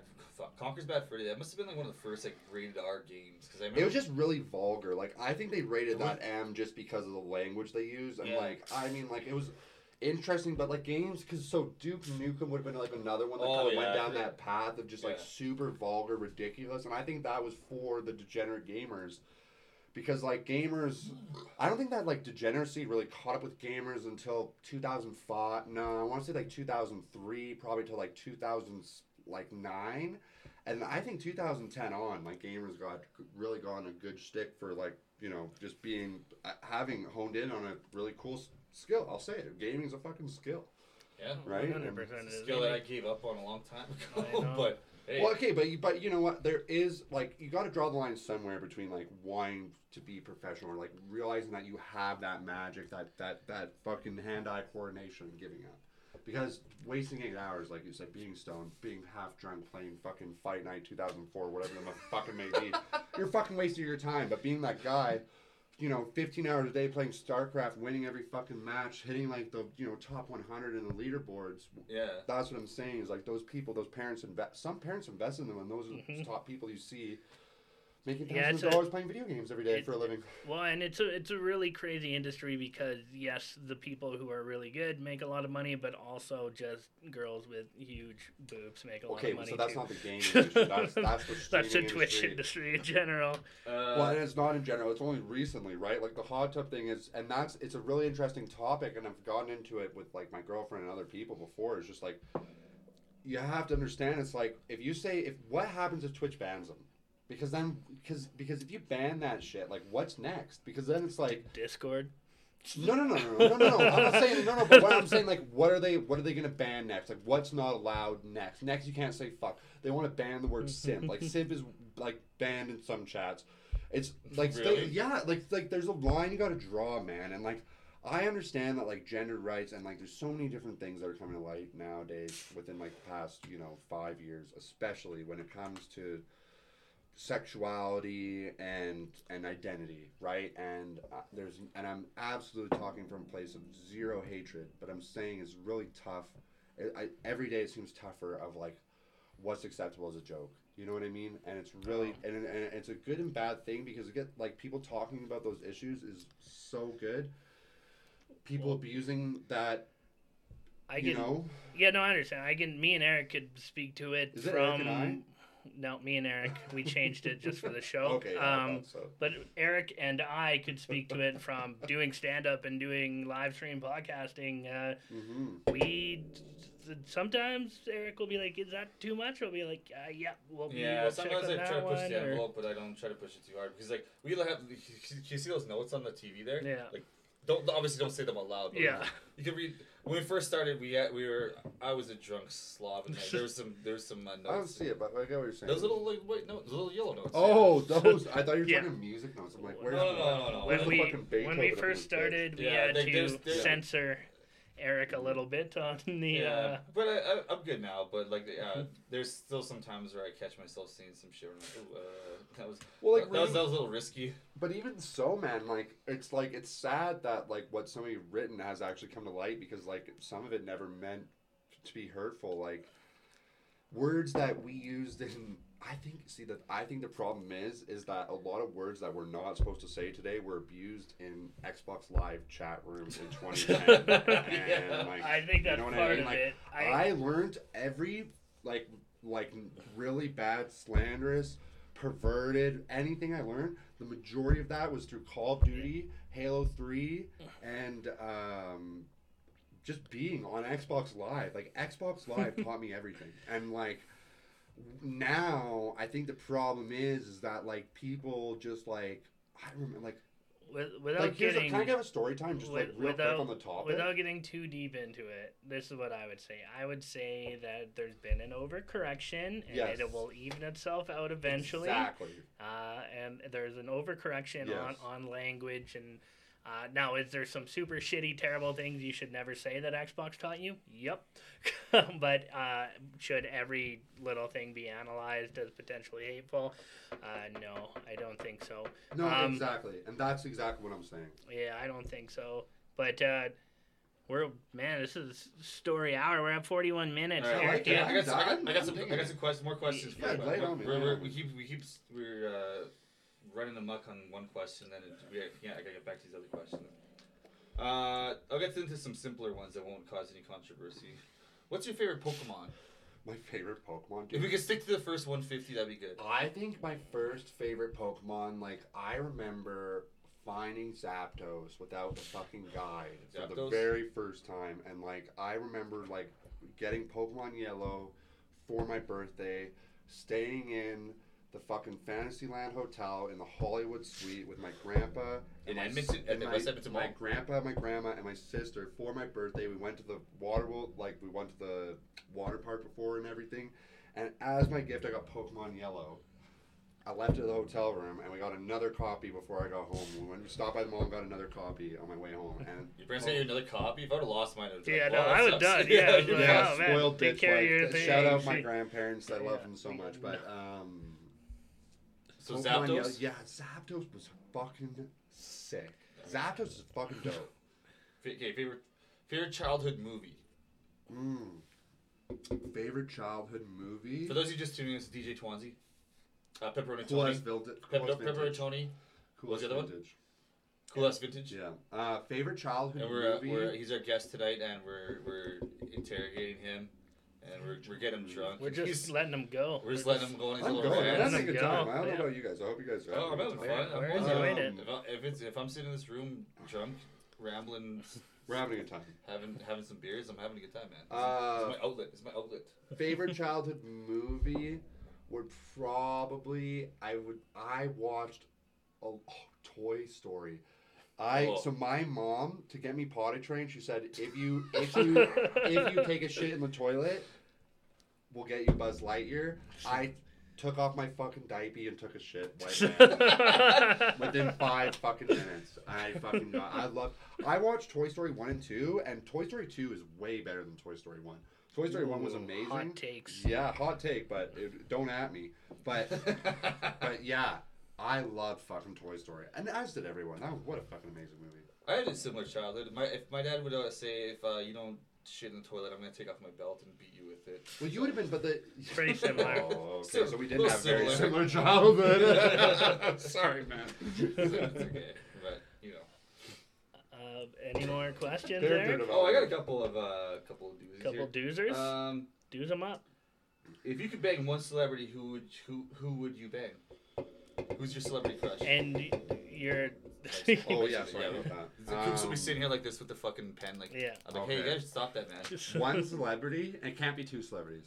Conker's Bad Fur Day? That must have been like one of the first like rated R games because I remember it was just really vulgar. Like I think they rated that M just because of the language they used. And yeah. like I mean like it was interesting, but like games because so Duke Nukem would have been like another one that oh, kind of yeah, went down yeah. that path of just like yeah. super vulgar, ridiculous. And I think that was for the degenerate gamers. Because, like, gamers... I don't think that, like, degeneracy really caught up with gamers until two thousand five. No, I want to say, like, two thousand three, probably till, like, two thousand nine. And I think two thousand ten on, like, gamers got really gone a good shtick for, like, you know, just being... Having honed in on a really cool skill. I'll say it. Gaming's a fucking skill. Yeah. Right? one hundred percent It's a skill that I gave up on a long time ago, but... Hey. Well, okay, but, but you know what? There is, like, you got to draw the line somewhere between, like, wanting to be professional or, like, realizing that you have that magic, that that, that fucking hand-eye coordination and giving up. Because wasting eight hours, like you said, being stoned, being half-drunk, playing fucking Fight Night two thousand four, whatever the fucking may be, you're fucking wasting your time. But being that guy, you know, fifteen hours a day playing StarCraft, winning every fucking match, hitting, like, the, you know, top one hundred in the leaderboards. Yeah. That's what I'm saying is, like, those people, those parents invest... Some parents invest in them, and those mm-hmm. are the top people you see making thousands yeah, of dollars a, playing video games every day it, for a living. Well, and it's a, it's a really crazy industry because, yes, the people who are really good make a lot of money, but also just girls with huge boobs make a lot okay, of money, Okay, so that's too. Not the game industry. That's, that's the That's the Twitch industry. industry in general. Uh, well, and it's not in general. It's only recently, right? Like, the hot tub thing is, and that's, it's a really interesting topic, and I've gotten into it with, like, my girlfriend and other people before. It's just, like, you have to understand, it's, like, if you say, if what happens if Twitch bans them? Because then, because because if you ban that shit, like, what's next? Because then it's like Discord. No, no, no, no, no, no, no. I'm not saying no, no. But what I'm saying, like, what are they? What are they gonna ban next? Like, what's not allowed next? Next, you can't say fuck. They want to ban the word simp. Like, simp is like banned in some chats. It's like, really? st- yeah, like like there's a line you gotta draw, man. And like, I understand that like gender rights and like there's so many different things that are coming to light nowadays within like the past you know five years, especially when it comes to sexuality and and identity, right? And uh, there's and I'm absolutely talking from a place of zero hatred, but I'm saying it's really tough. It, I, every day it seems tougher of like what's acceptable as a joke. You know what I mean? And it's really and, and it's a good and bad thing because you get like people talking about those issues is so good. People well, abusing that. I you can, know. Yeah, no, I understand. I can. Me and Eric could speak to it. Is it from, Eric and I? no, me and Eric, we changed it just for the show. Okay, um, I thought so. But Eric and I could speak to it from doing stand-up and doing live stream podcasting. Uh, mm-hmm. We sometimes Eric will be like, "Is that too much?" I'll be like, uh, "Yeah, well, yeah." We'll sometimes I try to push the envelope, but I don't try to push it too hard because, like, we have. Can you see those notes on the T V there? Yeah. Like, don't obviously don't say them aloud. But yeah. You can read. When we first started, we had, we were I was a drunk slob, and like, there was some there was some uh, notes. I don't see it, but I get what you're saying. Those little like white notes, little yellow notes. Oh, yeah. Those! I thought you were yeah. talking music notes. I'm like, where's no, no, no, no, no. When we when we first started, we yeah, had like, to there's, there's, censor Eric a little bit on the. Yeah, uh, but I, I, I'm good now. But like, uh, there's still some times where I catch myself seeing some shit. Where I'm like, oh, uh, that was well, like, that, really, that was that was a little risky. But even so, man, like it's like it's sad that like what somebody written has actually come to light because like some of it never meant to be hurtful. Like words that we used in. I think see that I think the problem is is that a lot of words that we're not supposed to say today were abused in Xbox Live chat rooms in twenty ten. yeah. like, I think that's you know part I mean? Of like, it. I... I learned every like like really bad, slanderous, perverted anything I learned. The majority of that was through Call of Duty, Halo three, and um, just being on Xbox Live. Like Xbox Live taught me everything, and like. Now I think the problem is is that like people just like I don't remember like With, without like, getting a, can I have a story time just with, like real without, quick on the topic without getting too deep into it. This is what I would say. I would say that there's been an overcorrection and yes. it will even itself out eventually. Exactly. Uh, and there's an overcorrection yes. on on language and. Uh, now, is there some super shitty, terrible things you should never say that Xbox taught you? Yep. But uh, should every little thing be analyzed as potentially hateful? Uh, no, I don't think so. No, um, exactly. And that's exactly what I'm saying. Yeah, I don't think so. But, uh, we're man, this is story hour. We're at forty-one minutes. Right, I, like yeah, I, got some, I, got, I got some. I got some questions. More questions. Yeah, for yeah, on me, we're, we're, we keep. We keep. We're. Uh, running amok on one question, then yeah, yeah, I gotta get back to these other questions. Uh, I'll get into some simpler ones that won't cause any controversy. What's your favorite Pokemon? My favorite Pokemon? Dude. If we could stick to the first one fifty, that'd be good. I think my first favorite Pokemon, like, I remember finding Zapdos without the fucking guide Zapdos? For the very first time, and, like, I remember, like, getting Pokemon Yellow for my birthday, staying in the fucking Fantasyland Hotel in the Hollywood Suite with my grandpa and, and, my, s- and my, my grandpa, my grandma, and my sister for my birthday. We went to the water like we went to the water park before and everything. And as my gift, I got Pokemon Yellow. I left it in the hotel room and we got another copy before I got home. We went and stopped by the mall and got another copy on my way home. And your parents got you another copy? If I would have lost mine, I would have yeah, no, I would have done. Yeah, I was like, yeah, oh, man, spoiled bitch. Like, thing, shout out my grandparents. I yeah, love them so much, but um. So Pokemon Zapdos? Yellow. Yeah, Zapdos was fucking sick. Zapdos is fucking dope. Okay, favorite, favorite childhood movie? Mm. Favorite childhood movie? For those of you just tuning in, it's D J Twonzy. Uh, Pepperoni Tony. Cool S Vintage. Pepperoni Tony. Cool S Vintage. Cool S Vintage. Yeah. Uh, favorite childhood and we're, uh, movie? We're, he's our guest tonight, and we're we're interrogating him. And we're, we're getting him drunk. We're just he's, letting him go. We're just, we're just letting him go on his little rant. That's a good time. I don't yeah. know about you guys. I hope you guys are having oh, I'm having fun. I'm Where fun. Is um, if, I, if, it's, if I'm sitting in this room drunk, rambling. We're having a good time. Having having some beers. I'm having a good time, man. It's, uh, it's my outlet. It's my outlet. Favorite childhood movie would probably, I would, I watched a, oh, Toy Story. I Whoa. So my mom, to get me potty trained, she said, if you if you if you take a shit in the toilet, we'll get you Buzz Lightyear. I took off my fucking diaper and took a shit right within five fucking minutes. I fucking got, I love I watched Toy Story one and two, and Toy Story two is way better than Toy Story one. Toy Story Ooh, one was amazing. Hot takes. Yeah, hot take, but it, don't at me. But but yeah. I loved fucking Toy Story, and as did everyone. That was, what a fucking amazing movie! I had a similar childhood. My if my dad would uh, say, "If uh, you don't shit in the toilet, I'm gonna take off my belt and beat you with it." Well, you would have been, but the pretty similar. Oh, okay. So, so we didn't have similar. Very similar childhood. Sorry, man. It's okay, but you know. Uh, any more questions? There? Oh, I got a couple of a uh, couple of doozers. Couple here. Doozers. Um, Dooze them up. If you could bang one celebrity, who would who who would you bang? Who's your celebrity crush? And you're. Oh yeah, sorry about that. The Coops will be sitting here like this with the fucking pen, like. Yeah. I'm like, okay. Hey, you guys should stop that, man. One celebrity, and it can't be two celebrities.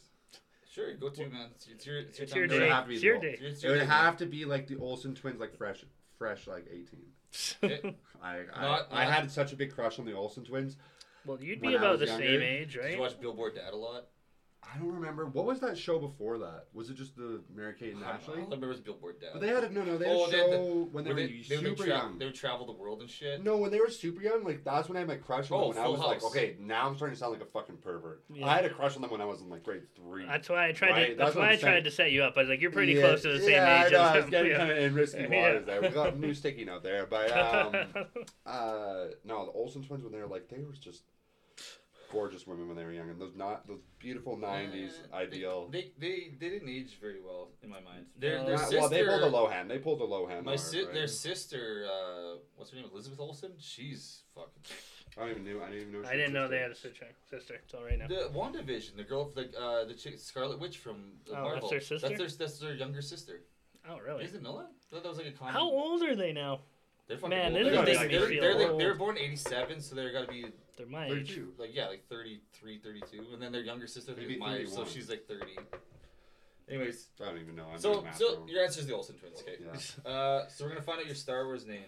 Sure, go to well, man. It's, it's your it's, it's your, your day. It would have to be, it's your day. It's your, it's your it would day, have man. to be like the Olsen twins, like fresh, fresh, like eighteen. It, I I, not, I not, had such a big crush on the Olsen twins. Well, you'd be about the younger. same age, right? Did you watch Billboard Dad a lot? I don't remember. What was that show before that? Was it just the Mary-Kate and Ashley? I don't remember. It was Billboard Dad. But they had a, no, no, they had oh, a show they had the, when they were, they, super they would tra- young. They would travel the world and shit. No, when they were super young, like, that's when I had my crush on oh, them. When I was house. like, okay, now I'm starting to sound like a fucking pervert. Yeah. I had a crush on them when I was in, like, grade three. That's why I tried right? to That's, that's why I tried saying. to set you up. I was like, you're pretty yeah. close to the same yeah, age. Yeah, I know. I was getting kind of in risky waters there. We got new sticky note there. But, um, uh, no, the Olsen twins, when they were, like, they were just... gorgeous women when they were young, and those not those beautiful nineties uh, ideal. They, they they didn't age very well in my mind. Their, their uh, sister, well, they pulled the low hand. They pulled the low hand. My hard, si- right? Their sister, uh, what's her name, Elizabeth Olsen? She's fucking. I don't even know. I didn't even know. She I didn't know sister. They had a sister. Sister, it's all right now. The WandaVision, the girl, the uh, the chick, Scarlet Witch from oh, Marvel. That's their sister. That's their that's their younger sister. Oh really? Is it Nolan? I thought that was like a comment. How old are they now? They're fucking Man, old. They're, they're, they're, they're, old. They were born in eighty-seven, so they're got to be... They're my age. thirty-two Like, yeah, like thirty-three, thirty-two And then their younger sister is my age, so she's like thirty. Anyways. I don't even know. I'm so so your answer is the Olsen twins, okay? Yeah. Uh, so we're going to find out your Star Wars name.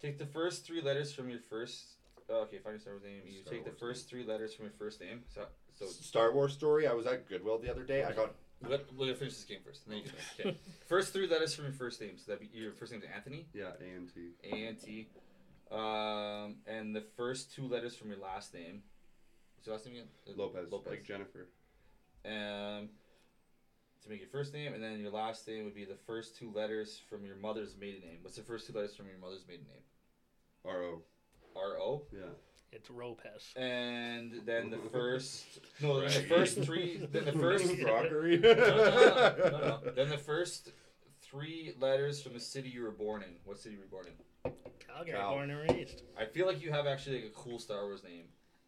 Take the first three letters from your first... Oh, okay, find your Star Wars name. You Star take Wars the first name. three letters from your first name. So, so Star Wars story. I was at Goodwill the other day. I got... Let, we're going to finish this game first. And then you can, okay. First three letters from your first name. So that'd be your first name is Anthony? Yeah, A N T. A N T. Um, and the first two letters from your last name. What's your last name again? Lopez. Lopez. Like Jennifer. Um, to make your first name. And then your last name would be the first two letters from your mother's maiden name. What's the first two letters from your mother's maiden name? R O. R O? Yeah. It's Ropez. And then the first, no, right. the first three, then the first, Rockery. No, no, no, no, no. Then the first three letters from the city you were born in. What city were you born in? Calgary, Cal. Born and raised. I feel like you have actually like a cool Star Wars name,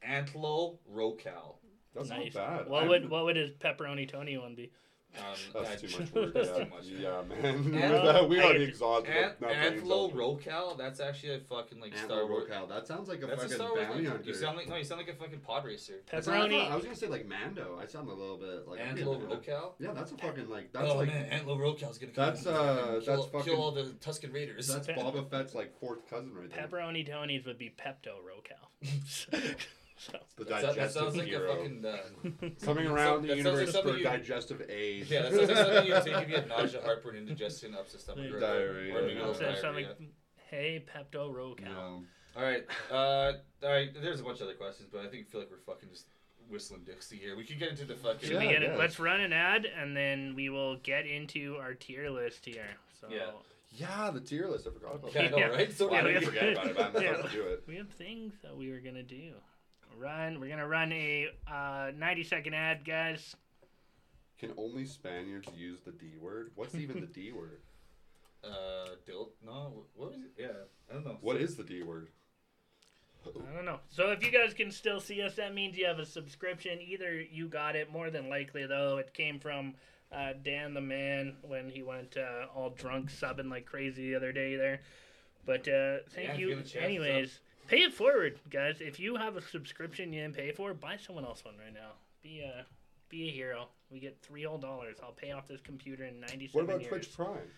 Antlo Rocal. That's nice. Not bad. What I'm... would what would his Pepperoni Tony one be? Um, that's I, too much work. That's yeah. too much. Yeah, man. Ant- we already exhausted. Ant- Antlo Rocal? That's actually a fucking like Antlo Star Wars. Rocal. That sounds like a that's fucking a Star Wars bounty hunter. You sound like no, you sound like a fucking pod racer. Pepperoni. I was gonna say like Mando. I sound a little bit like Antlo Rocal. Yeah, that's a fucking like. That's oh like, man, Antlo Rocal's gonna. Come that's uh, that's kill, fucking kill all the Tusken Raiders. That's Pe- Boba Fett's like fourth cousin right there. Pepperoni Tony's would be Pepto Rocal. So, the digestive that sounds like hero. A fucking uh, something around so, the universe like for you, digestive aid. Yeah, that sounds like something you take if you have nausea, heartburn, indigestion, upset stomach, or diarrhea. Or maybe yeah. diarrhea. Sound like, hey, Pepto Rocal. No. All right, uh, all right. There's a bunch of other questions, but I think feel like we're fucking just whistling Dixie here. We could get into the fucking. Yeah, we get yeah. it? Let's run an ad, and then we will get into our tier list here. So. Yeah. Yeah, the tier list. I forgot about that. Yeah, I know, right? So yeah, why we have, forget about it. But I'm yeah, to do it. We have things that we were gonna do. Run. We're gonna run a uh, ninety second ad, guys. Can only Spaniards use the D word? What's even the D word? Uh, dilt. No. What was it? Yeah, I don't know. What so, is the D word? I don't know. So if you guys can still see us, that means you have a subscription. Either you got it. More than likely, though, it came from uh, Dan the man when he went uh, all drunk, subbing like crazy the other day there. But uh, thank yeah, you, anyways. Up. Pay it forward, guys. If you have a subscription you didn't pay for, buy someone else one right now. Be a be a hero. We get three whole dollars. I'll pay off this computer in ninety-seven years. What about years. Twitch Prime?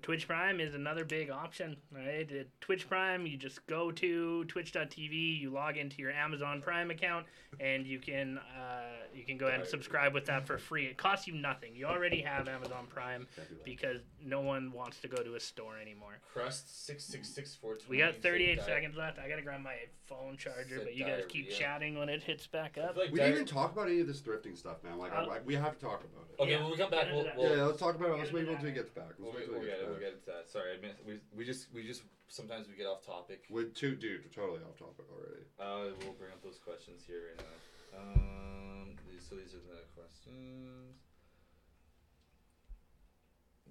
Twitch Prime is another big option, right? At Twitch Prime, you just go to twitch dot t v, you log into your Amazon Prime account, and you can uh, you can go ahead and subscribe with that for free. It costs you nothing. You already have Amazon Prime because no one wants to go to a store anymore. Crust six six six four. We got thirty-eight seconds left. I gotta grab my phone charger, but you guys keep chatting when it hits back up. Like we didn't even talk about any of this thrifting stuff, man. Like uh, we have to talk about it. Okay, yeah. When we come back, we'll, we'll yeah, let's talk about it. Let's wait until it gets back. Let's wait until it gets back. We'll get into that. Sorry, I mean, we we just we just sometimes we get off topic. With two dude, we're totally off topic already. Uh, we'll bring up those questions here right now. Um, these, so these are the questions.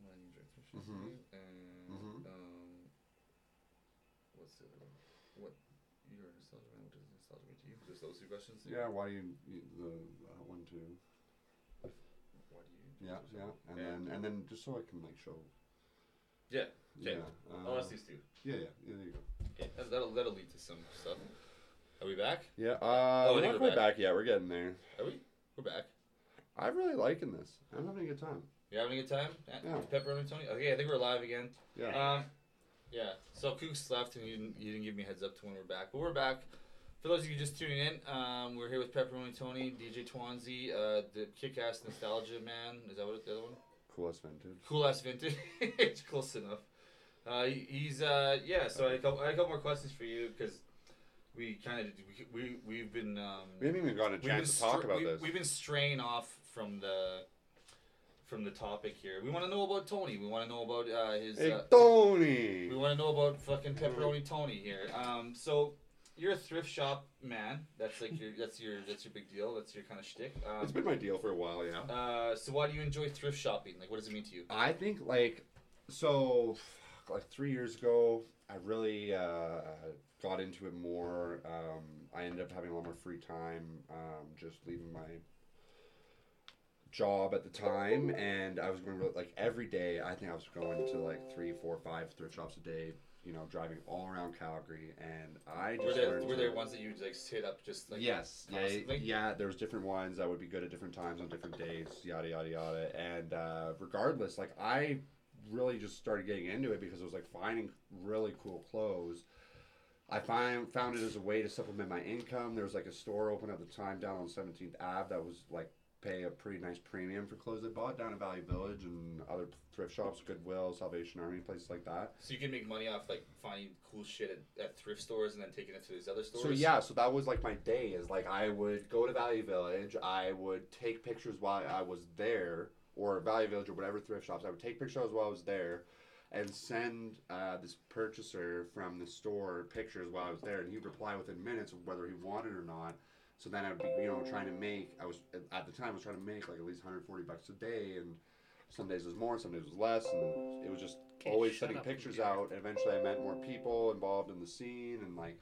Mm-hmm. And mm-hmm. um, what's the other one? What your nostalgia? What does nostalgia mean to you? Just those two questions. Yeah. Why you, you the that one too? why do you do yeah, this? Yeah, and yeah. then and then just so I can make sure. Yeah, yeah. yeah. Um, I'll ask these two. Yeah, yeah, yeah. There you go. Yeah, that'll that'll lead to some stuff. Are we back? Yeah. Uh, oh, we're not quite back. back. Yeah, we're getting there. Are we? We're back. I'm really liking this. I'm having a good time. You're having a good time? Yeah. Pepperoni Tony? Okay, I think we're live again. Yeah. Um, yeah. So Kooks left and you didn't, you didn't give me a heads up to when we're back. But we're back. For those of you just tuning in, um, we're here with Pepperoni Tony, D J Twonzy, uh, the kick-ass nostalgia man. Is that what it's the other one? Cool S Vintage. Cool S Vintage. It's close enough. Uh, he's, uh, yeah, so I had a couple, I had a couple more questions for you because... We kind of we we've been um, we haven't even gotten a chance to talk str- about we, this. We've been straying off from the from the topic here. We want to know about Tony. We want to know about uh, his hey, uh, Tony. We want to know about fucking Pepperoni Tony here. Um, so you're a thrift shop man. That's like your that's your that's your big deal. That's your kind of shtick. Um, it's been my deal for a while, yeah. Uh, so why do you enjoy thrift shopping? Like, what does it mean to you? I think like so, like three years ago, I really. Uh, got into it more. Um, I ended up having a lot more free time, um, just leaving my job at the time, and I was going to, like, every day, I think I was going to, like, three, four, five thrift shops a day, you know, driving all around Calgary, and I just... Were there, were there ones that you, like, hit up just, like... Yes. Constantly? Yeah, yeah, there was different ones that would be good at different times on different days, yada, yada, yada, and uh, regardless, like, I really just started getting into it because it was, like, finding really cool clothes. I find, found it as a way to supplement my income. There was like a store open at the time down on seventeenth Avenue that was like pay a pretty nice premium for clothes I bought down at Value Village and other thrift shops, Goodwill, Salvation Army, places like that. So you can make money off like finding cool shit at, at thrift stores and then taking it to these other stores? So yeah, so that was like my day is like I would go to Value Village, I would take pictures while I was there, or Value Village or whatever thrift shops, I would take pictures while I was there, and send uh, this purchaser from the store pictures while I was there, and he'd reply within minutes of whether he wanted or not. So then I'd be, you know, trying to make, I was, at the time, I was trying to make like at least one hundred forty bucks a day, and some days it was more, some days it was less, and it was just okay, always sending pictures out, and eventually I met more people involved in the scene, and like,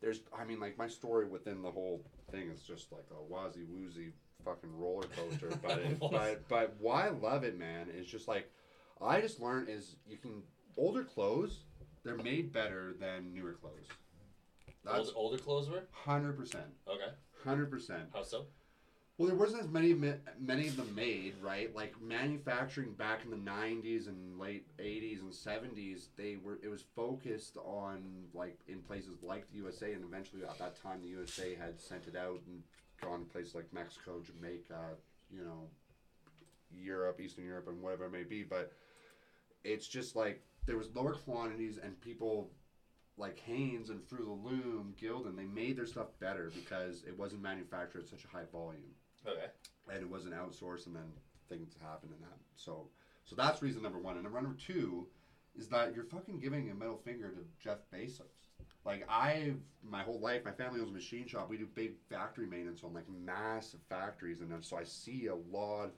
there's, I mean, like, my story within the whole thing is just like a wazzy-woozy fucking roller coaster, but, it, but, but why I love it, man, is just like, I just learned is you can older clothes, they're made better than newer clothes. That's older, older clothes were one hundred percent. Okay. one hundred percent. How so? Well, there wasn't as many many of them made, right? Like manufacturing back in the nineties and late eighties and seventies, they were it was focused on like in places like the U S A, and eventually at that time the U S A had sent it out and gone to places like Mexico, Jamaica, you know, Europe, Eastern Europe, and whatever it may be, but it's just like there was lower quantities, and people like Hanes and Fruit of the Loom, Gildan, they made their stuff better because it wasn't manufactured at such a high volume. Okay. And it wasn't outsourced, and then things happened and that. So, so that's reason number one. And number two is that you're fucking giving a middle finger to Jeff Bezos. Like I've my whole life, my family owns a machine shop. We do big factory maintenance on like massive factories, and so I see a lot of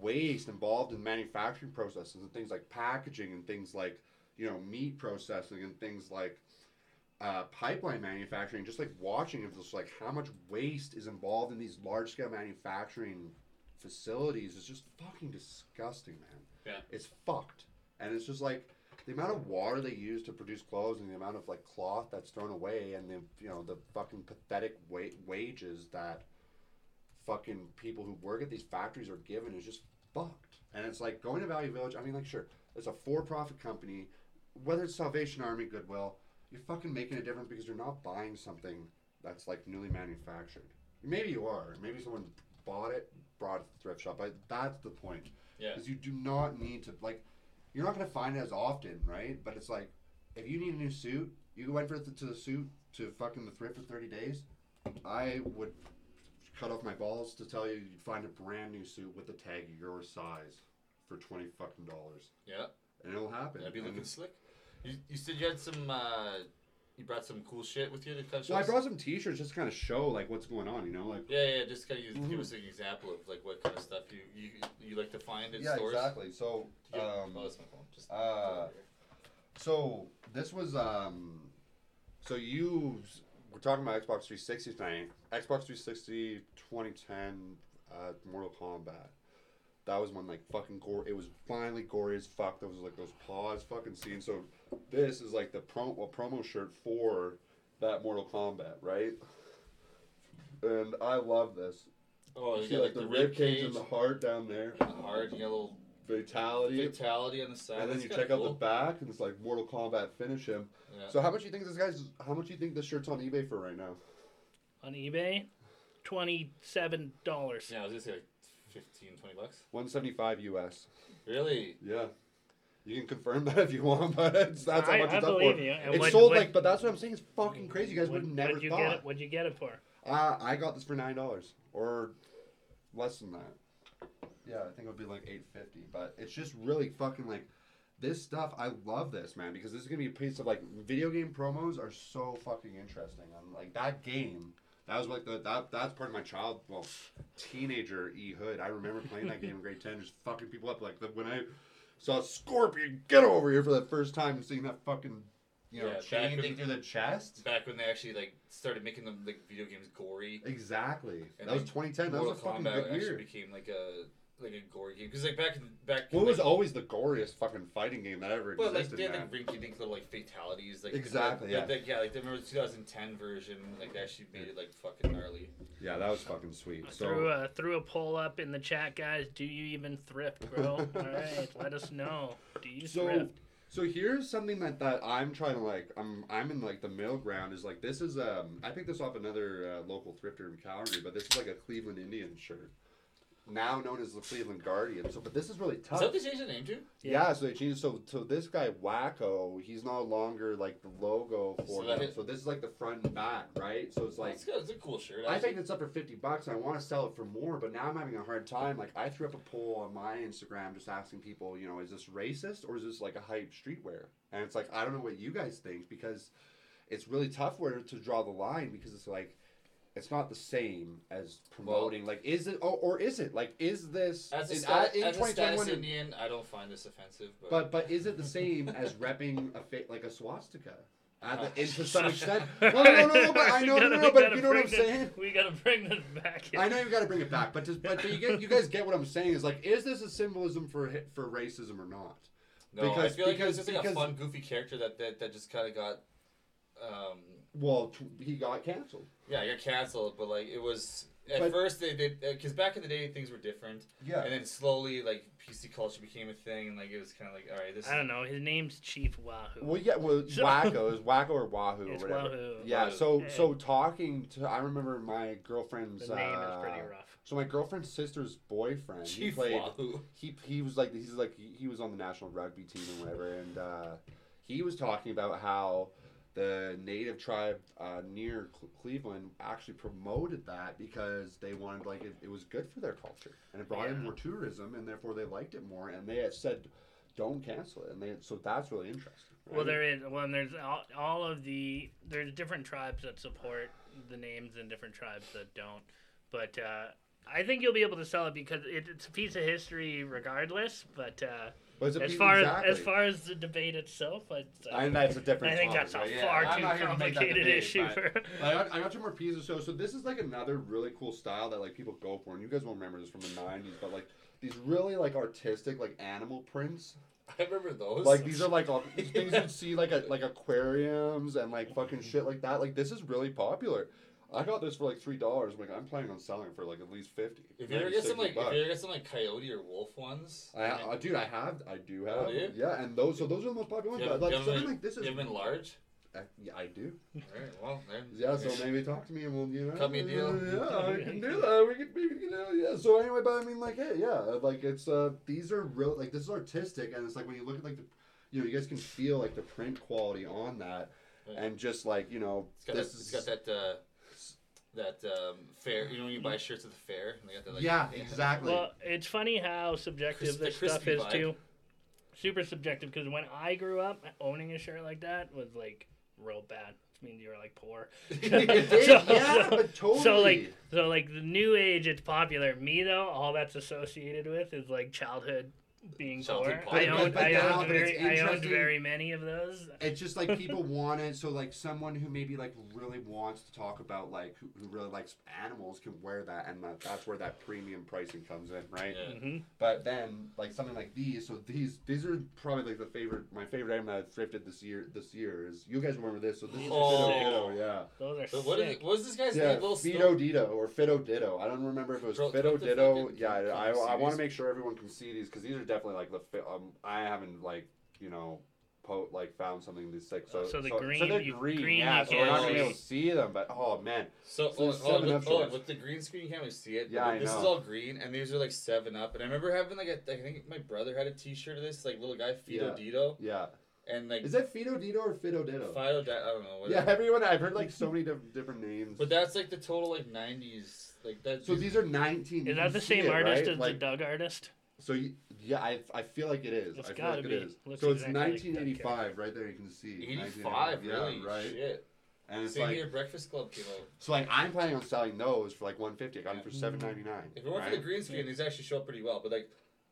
waste involved in manufacturing processes and things like packaging and things like, you know, meat processing and things like uh, pipeline manufacturing, just like watching of this, like how much waste is involved in these large scale manufacturing facilities is just fucking disgusting, man. Yeah. It's fucked. And it's just like the amount of water they use to produce clothes and the amount of like cloth that's thrown away and the, you know, the fucking pathetic wa- wages that fucking people who work at these factories are given is just fucked. And it's like going to Value Village, I mean, like, sure, it's a for-profit company, whether it's Salvation Army, Goodwill, you're fucking making a difference because you're not buying something that's like newly manufactured. Maybe you are, maybe someone bought it, brought it to the thrift shop, but that's the point. Yeah, because you do not need to, like, you're not going to find it as often, right? But it's like, if you need a new suit, you went for the, to the suit to fucking the thrift for thirty days, I would cut off my balls to tell you you'd find a brand new suit with a tag your size for twenty fucking dollars. Yeah, and it'll happen. That'd be looking slick. You you said you had some. Uh, you brought some cool shit with you to kind of show. Well, us? I brought some t-shirts just to kind of show like what's going on, you know, like. Yeah, yeah. Just kind of use, mm-hmm. give us an example of like what kind of stuff you you, you like to find in yeah, stores. Yeah, exactly. So. Um, oh, that's my phone. Just. Uh, so this was um, so you. We're talking about Xbox three sixty tonight. Xbox three sixty, twenty ten, uh, Mortal Kombat. that was when like fucking gore. It was finally gory as fuck. There was like those paws fucking scene. So this is like the pro- a promo shirt for that Mortal Kombat, right? And I love this. Oh, you, you see got, like the, the rib cage, cage and the heart down there. And the heart, you got a little fatality. Fatality on the side. And then That's you check cool. out the back, and it's like Mortal Kombat, finish him. Yeah. So how much do you think this guy's? How much do you think this shirt's on eBay for right now? On eBay, twenty-seven dollars. Yeah, I was gonna say like fifteen, twenty bucks. one seventy-five U S. Really? Yeah. You can confirm that if you want, but it's, that's how I, much I it's up for. It what, sold what, like, but that's what I'm saying. It's fucking crazy. You guys would have never what'd you thought. Get it, what'd you get it for? Uh, I got this for nine dollars or less than that. Yeah, I think it would be like eight fifty. But it's just really fucking like this stuff. I love this, man, because this is gonna be a piece of like video game promos are so fucking interesting. I'm like that game. That was like the that that's part of my child, well, teenager E hood. I remember playing that game in grade ten, just fucking people up. Like the, when I saw Scorpion get over here for the first time and seeing that fucking, you know, yeah, chain thing through the chest. Back when they actually like started making them like video games gory. Exactly. And that like, was twenty ten. Mortal that was a fucking Kombat good year. Actually became like a. Like a gory game, because like back in back. Well, it was like, always the goriest fucking fighting game that ever existed. Well, like they had like rinky dink little like fatalities, like exactly, the, yeah, the, yeah. Like I remember the twenty ten version, like that actually made it like fucking gnarly. Yeah, that was fucking sweet. I so threw a, threw a poll up in the chat, guys. Do you even thrift, bro? All right, let us know. Do you so, thrift? So here's something that, that I'm trying to like. I'm I'm in like the middle ground is like this is um I picked this off another uh, local thrifter in Calgary, but this is like a Cleveland Indian shirt. Now known as the Cleveland Guardian. So, but this is really tough. Is that what they changed the name to? Yeah, yeah so they changed so so this guy Wacko, he's no longer like the logo for so them. Is, so this is like the front and back, right? So it's like it's, it's a cool shirt. I picked this up for fifty bucks and I want to sell it for more, but now I'm having a hard time. Like I threw up a poll on my Instagram just asking people, you know, is this racist or is this like a hype streetwear? And it's like I don't know what you guys think because it's really tough where to draw the line because it's like it's not the same as promoting. Well, like, is it, or, or is it? Like, is this as a, is, sta- in as a status Indian? I don't find this offensive, but but, but is it the same as repping a fa- like a swastika? Uh, the, to some extent. Well, no, no, no, no, but I know, gotta, no, no, but you know what I'm saying. This, we gotta bring this back. In. I know you gotta bring it back, but just, but, but you get, you guys get what I'm saying is like, is this a symbolism for for racism or not? No, because, I feel like because, it's just like because, a fun, goofy character that that, that just kind of got. Um, well, t- he got canceled. Yeah, he got canceled, but like it was at but, first they they because back in the day things were different. Yeah, and then slowly like P C culture became a thing, and like it was kind of like all right, this. I don't know. His name's Chief Wahoo. Well, yeah, well so, Wacko is Wacko or Wahoo or whatever. Wahoo. Yeah, Wahoo. so so talking to I remember my girlfriend's. The name uh, is pretty rough. So my girlfriend's sister's boyfriend. Chief he played, Wahoo. He he was like he's like he, he was on the national rugby team and whatever, and uh, he was talking about how. The native tribe uh, near Cl- Cleveland actually promoted that because they wanted, like, it, it was good for their culture. And it brought yeah. in more tourism, and therefore they liked it more. And they had said, don't cancel it. And they had, so that's really interesting. Right? Well, there is. Well, and there's all, all of the, there's different tribes that support the names and different tribes that don't. But uh, I think you'll be able to sell it because it, it's a piece of history regardless, but... Uh, As far exactly. as as far as the debate itself, I, I, I think that's a different. I think topic, that's a right? far yeah, too complicated to debate, issue for. I got, I got two more pieces. So so this is like another really cool style that like people go for, and you guys won't remember this from the nineties, but like these really like artistic like animal prints. I remember those. Like these are like all, these things you'd see like at like aquariums and like fucking shit like that. Like this is really popular. I got this for like three dollars. Like I'm planning on selling it for like at least fifty. If you ever get some like, bucks. If you ever get some like coyote or wolf ones, I, I, I dude, I have, I do have, oh, do yeah, and those, so those are the most popular ones. Yeah, but like something like, like this is. You have been large. I, yeah, I do. All right, well, then. Yeah, so maybe talk to me and we'll, you know. Cut me a deal. Yeah, we can do that. We can, we can do yeah. So anyway, but I mean, like, hey, yeah, like it's uh, these are real, like this is artistic, and it's like when you look at like the, you know, you guys can feel like the print quality on that, right. And just like you know, it's got this that, is, it's got that. Uh, That um, fair, you know, when you buy shirts at the fair, and they got that, like, yeah, exactly. Well, it's funny how subjective Cris- this stuff is vibe. Too. Super subjective because when I grew up, owning a shirt like that was like real bad. It means you were like poor. so, yeah, so, but totally. So like, so like the new age, it's popular. Me though, all that's associated with is like childhood being poor. I owned, but, but I, now, owned very, I owned very many of those. It's just like people want it. So like someone who maybe like really wants to talk about like who, who really likes animals can wear that, and that, that's where that premium pricing comes in, right? Yeah. Mm-hmm. But then like something like these. So these these are probably like the favorite. My favorite item that I've thrifted this year. This year is you guys remember this? So this oh. is Fido Dido. Yeah. Those are so sick. What, is it, what was this guy's yeah, name? Little Fido Dido or Fido Dido. I don't remember if it was Bro, Fido Dido. Fucking, yeah. I I, I want to make sure everyone can see these because these are definitely like the um, I haven't like you know po- like found something this like so, oh, so the so, green so they're you, green, green yeah so we're not gonna be able to see them but oh man so oh, oh, with, oh, with the green screen you can't really see it yeah like, I this know. Is all green and these are like seven up and I remember having like a, I think my brother had a t-shirt of this like little guy Fido yeah. Dido yeah. And like, is that Fido Dido or Fido Dido? Fido Dido, I don't know. Whatever. Yeah, everyone, I've heard like so many diff- different names. But that's like the total like nineties. Like that's so these are nineteen. Is that the same it, artist right? as like, the Doug artist? So you, yeah, I I feel like it is. It's I feel gotta like be. It is. Looks so it's exactly nineteen eighty-five like right there, you can see. eighty-five, really? Yeah, right? Shit. And it's same like, year Breakfast Club came out. So like I'm planning on selling those for like one hundred fifty dollars. I got them for seven ninety-nine. If it weren't for the green screen, yeah. these actually show up pretty well. But like,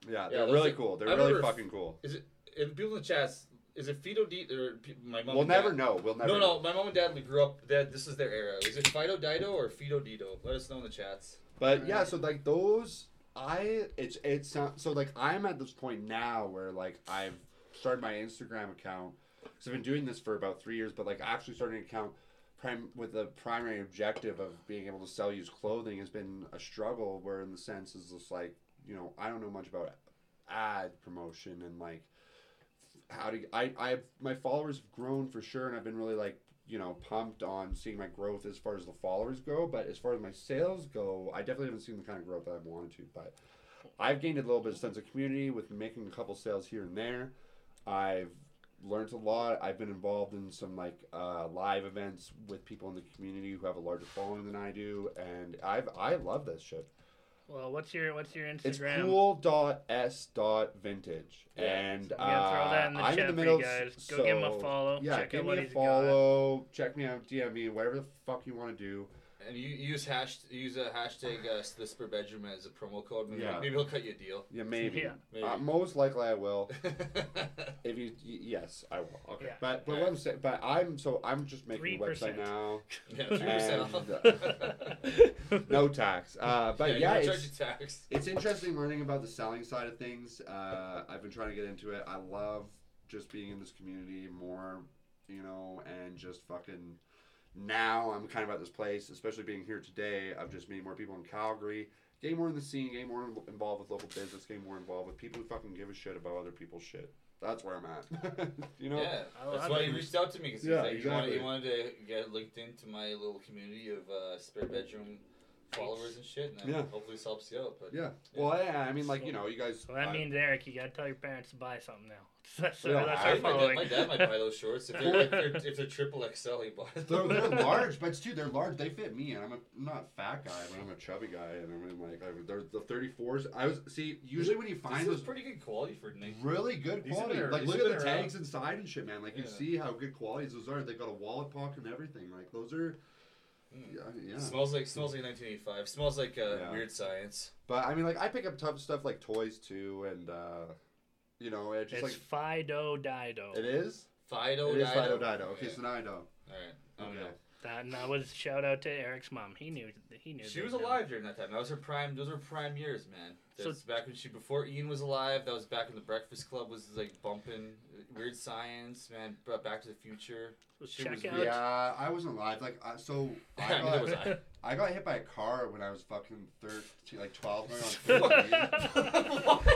yeah, they're yeah, really like, cool. They're I really fucking cool. Is it? And people in the chat. Is it Fido Dido or my mom? We'll and dad? never know. We'll never. No, no. Know. My mom and dad grew up. That this is their era. Is it Fido Dido or Fido Dido? Let us know in the chats. But right. yeah, so like those, I it's it's so like I'm at this point now where like I've started my Instagram account. So I've been doing this for about three years, but like actually starting an account prim, with the primary objective of being able to sell used clothing has been a struggle. Where in the sense is just like you know I don't know much about ad promotion and like. How do I? I my followers have grown for sure, and I've been really like you know pumped on seeing my growth as far as the followers go. But as far as my sales go, I definitely haven't seen the kind of growth that I wanted to. But I've gained a little bit of sense of community with making a couple sales here and there. I've learned a lot. I've been involved in some like uh, live events with people in the community who have a larger following than I do, and I've I love this shit. Well, what's your what's your Instagram? It's cool dot s dot vintage. Yeah. And so uh, throw that in the I'm chat in the middle. For you guys. Go so, give him a follow. Yeah, check give out me what a he's follow. Got. Check me out. D M me. Whatever the fuck you want to do. And you use hash use a hashtag uh, Slisper Bedroom as a promo code. Maybe, yeah. maybe he'll cut you a deal. Yeah, maybe. Yeah. maybe. Uh, most likely I will. if you yes, I will. Okay. Yeah. But but yeah. what I'm saying, but I'm so I'm just making three percent. A website now. Yeah, three percent off. Uh, no tax. Uh, but yeah, yeah you it's, charge your tax. It's interesting learning about the selling side of things. Uh, I've been trying to get into it. I love just being in this community more, you know, and just fucking. Now I'm kind of at this place, especially being here today, of just meeting more people in Calgary, getting more in the scene, getting more involved with local business, getting more involved with people who fucking give a shit about other people's shit. That's where I'm at. you know? Yeah, that's why you reached out to me, because yeah, like, exactly. you, wanted, you wanted to get linked into my little community of uh, spare bedroom followers and shit, and yeah. hopefully this helps you out. But, yeah. yeah. Well, yeah, I mean, like, you know, you guys... Well, that I, means, Eric, you gotta tell your parents to buy something now. That's, yeah, that's I, my, dad, my dad might buy those shorts if they're, if they're, if they're triple X L. He buys them. They're, they're large, but dude, they're large. They fit me, and I'm, a, I'm not a fat guy, but I'm a chubby guy, and I'm in like I, they're the thirty-fours. I was see usually when you find this those, is pretty good quality for Nike. Really good these quality. Been, like look at the tags around. Inside and shit, man. Like yeah. you see how good qualities those are. They got a wallet pocket and everything. Like those are. Mm. Yeah, yeah. Smells like smells like nineteen eighty-five. Smells like uh, yeah. weird science. But I mean, like I pick up tough stuff like toys too, and. uh You know, it just it's like Fido Dido. It is Fido Dido. It is Fido Dido. Okay, yeah. so now I know. All right. Okay. okay. That and that was shout out to Eric's mom. He knew. He knew. She was alive know. during that time. That was her prime. Those were prime years, man. That's so, back when she before Ian was alive. That was back when the Breakfast Club was like bumping Weird Science, man. Back to the Future. She check was, out. Yeah, I wasn't alive. Like uh, so, I got, I, was I. I got hit by a car when I was fucking thirteen, like twelve. What?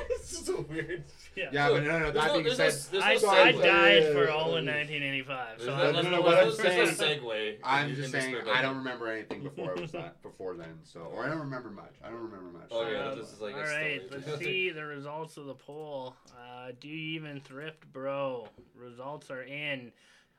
This is a weird. Yeah, yeah but no, no, no. I no, think you said no, I, no I died for all in nineteen eighty-five. So no, no, no. What I'm saying, segue. I'm just saying I don't remember anything before I was that before then. So, or I don't remember much. I don't remember much. Oh yeah, um, this is like. All a right, story. Let's see the results of the poll. Uh, do you even thrift, bro? Results are in.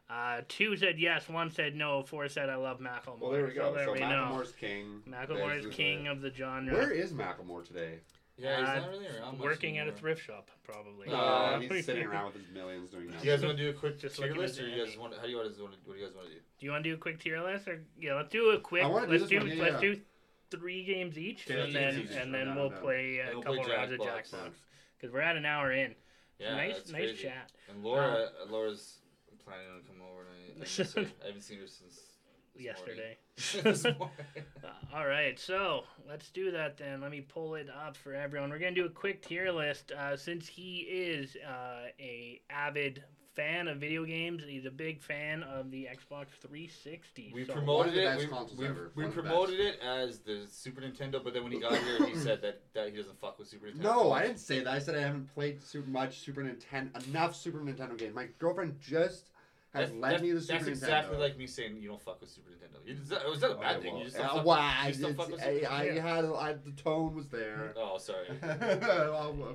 Uh, two said yes, one said no, four said I love Macklemore. Well, there we go. So, there so we Macklemore's know. king. Macklemore's is king of the genre. Where is Macklemore today? Yeah, he's uh, not really around. Working anymore. At a thrift shop, probably. No, uh, he's sitting around with his millions doing nothing. Do you guys want to do a quick just tier list, or you guys want? How do you guys want to? What do you guys want to do? Do you want to do a quick tier list, or yeah, let's do a quick. I want to do let's do. One, yeah, let's yeah. do three games each, yeah, and then each and then we'll play a couple rounds of Jackbox. because we're at an hour in. Yeah, nice, that's nice crazy. Chat. And Laura, um, Laura's planning on coming over tonight. I haven't seen her since this yesterday. This morning. uh, all right, so let's do that then. Let me pull it up for everyone. We're gonna do a quick tier list uh, since he is uh, a avid fan of video games. He's a big fan of the Xbox three sixty. We so. promoted it. We, we, we, we promoted it as the Super Nintendo, but then when he got here, he said that, that he doesn't fuck with Super Nintendo. No, I didn't say that. I said I haven't played super much Super Nintendo, enough Super Nintendo games. My girlfriend just has that's, led that's, me to the Super Nintendo. That's exactly Nintendo. Like me saying you don't fuck with Super Nintendo. It was that a bad okay, thing? Well, you just don't uh, fuck, well, you don't fuck with Super I, Nintendo. I had I, the tone was there. Oh, sorry.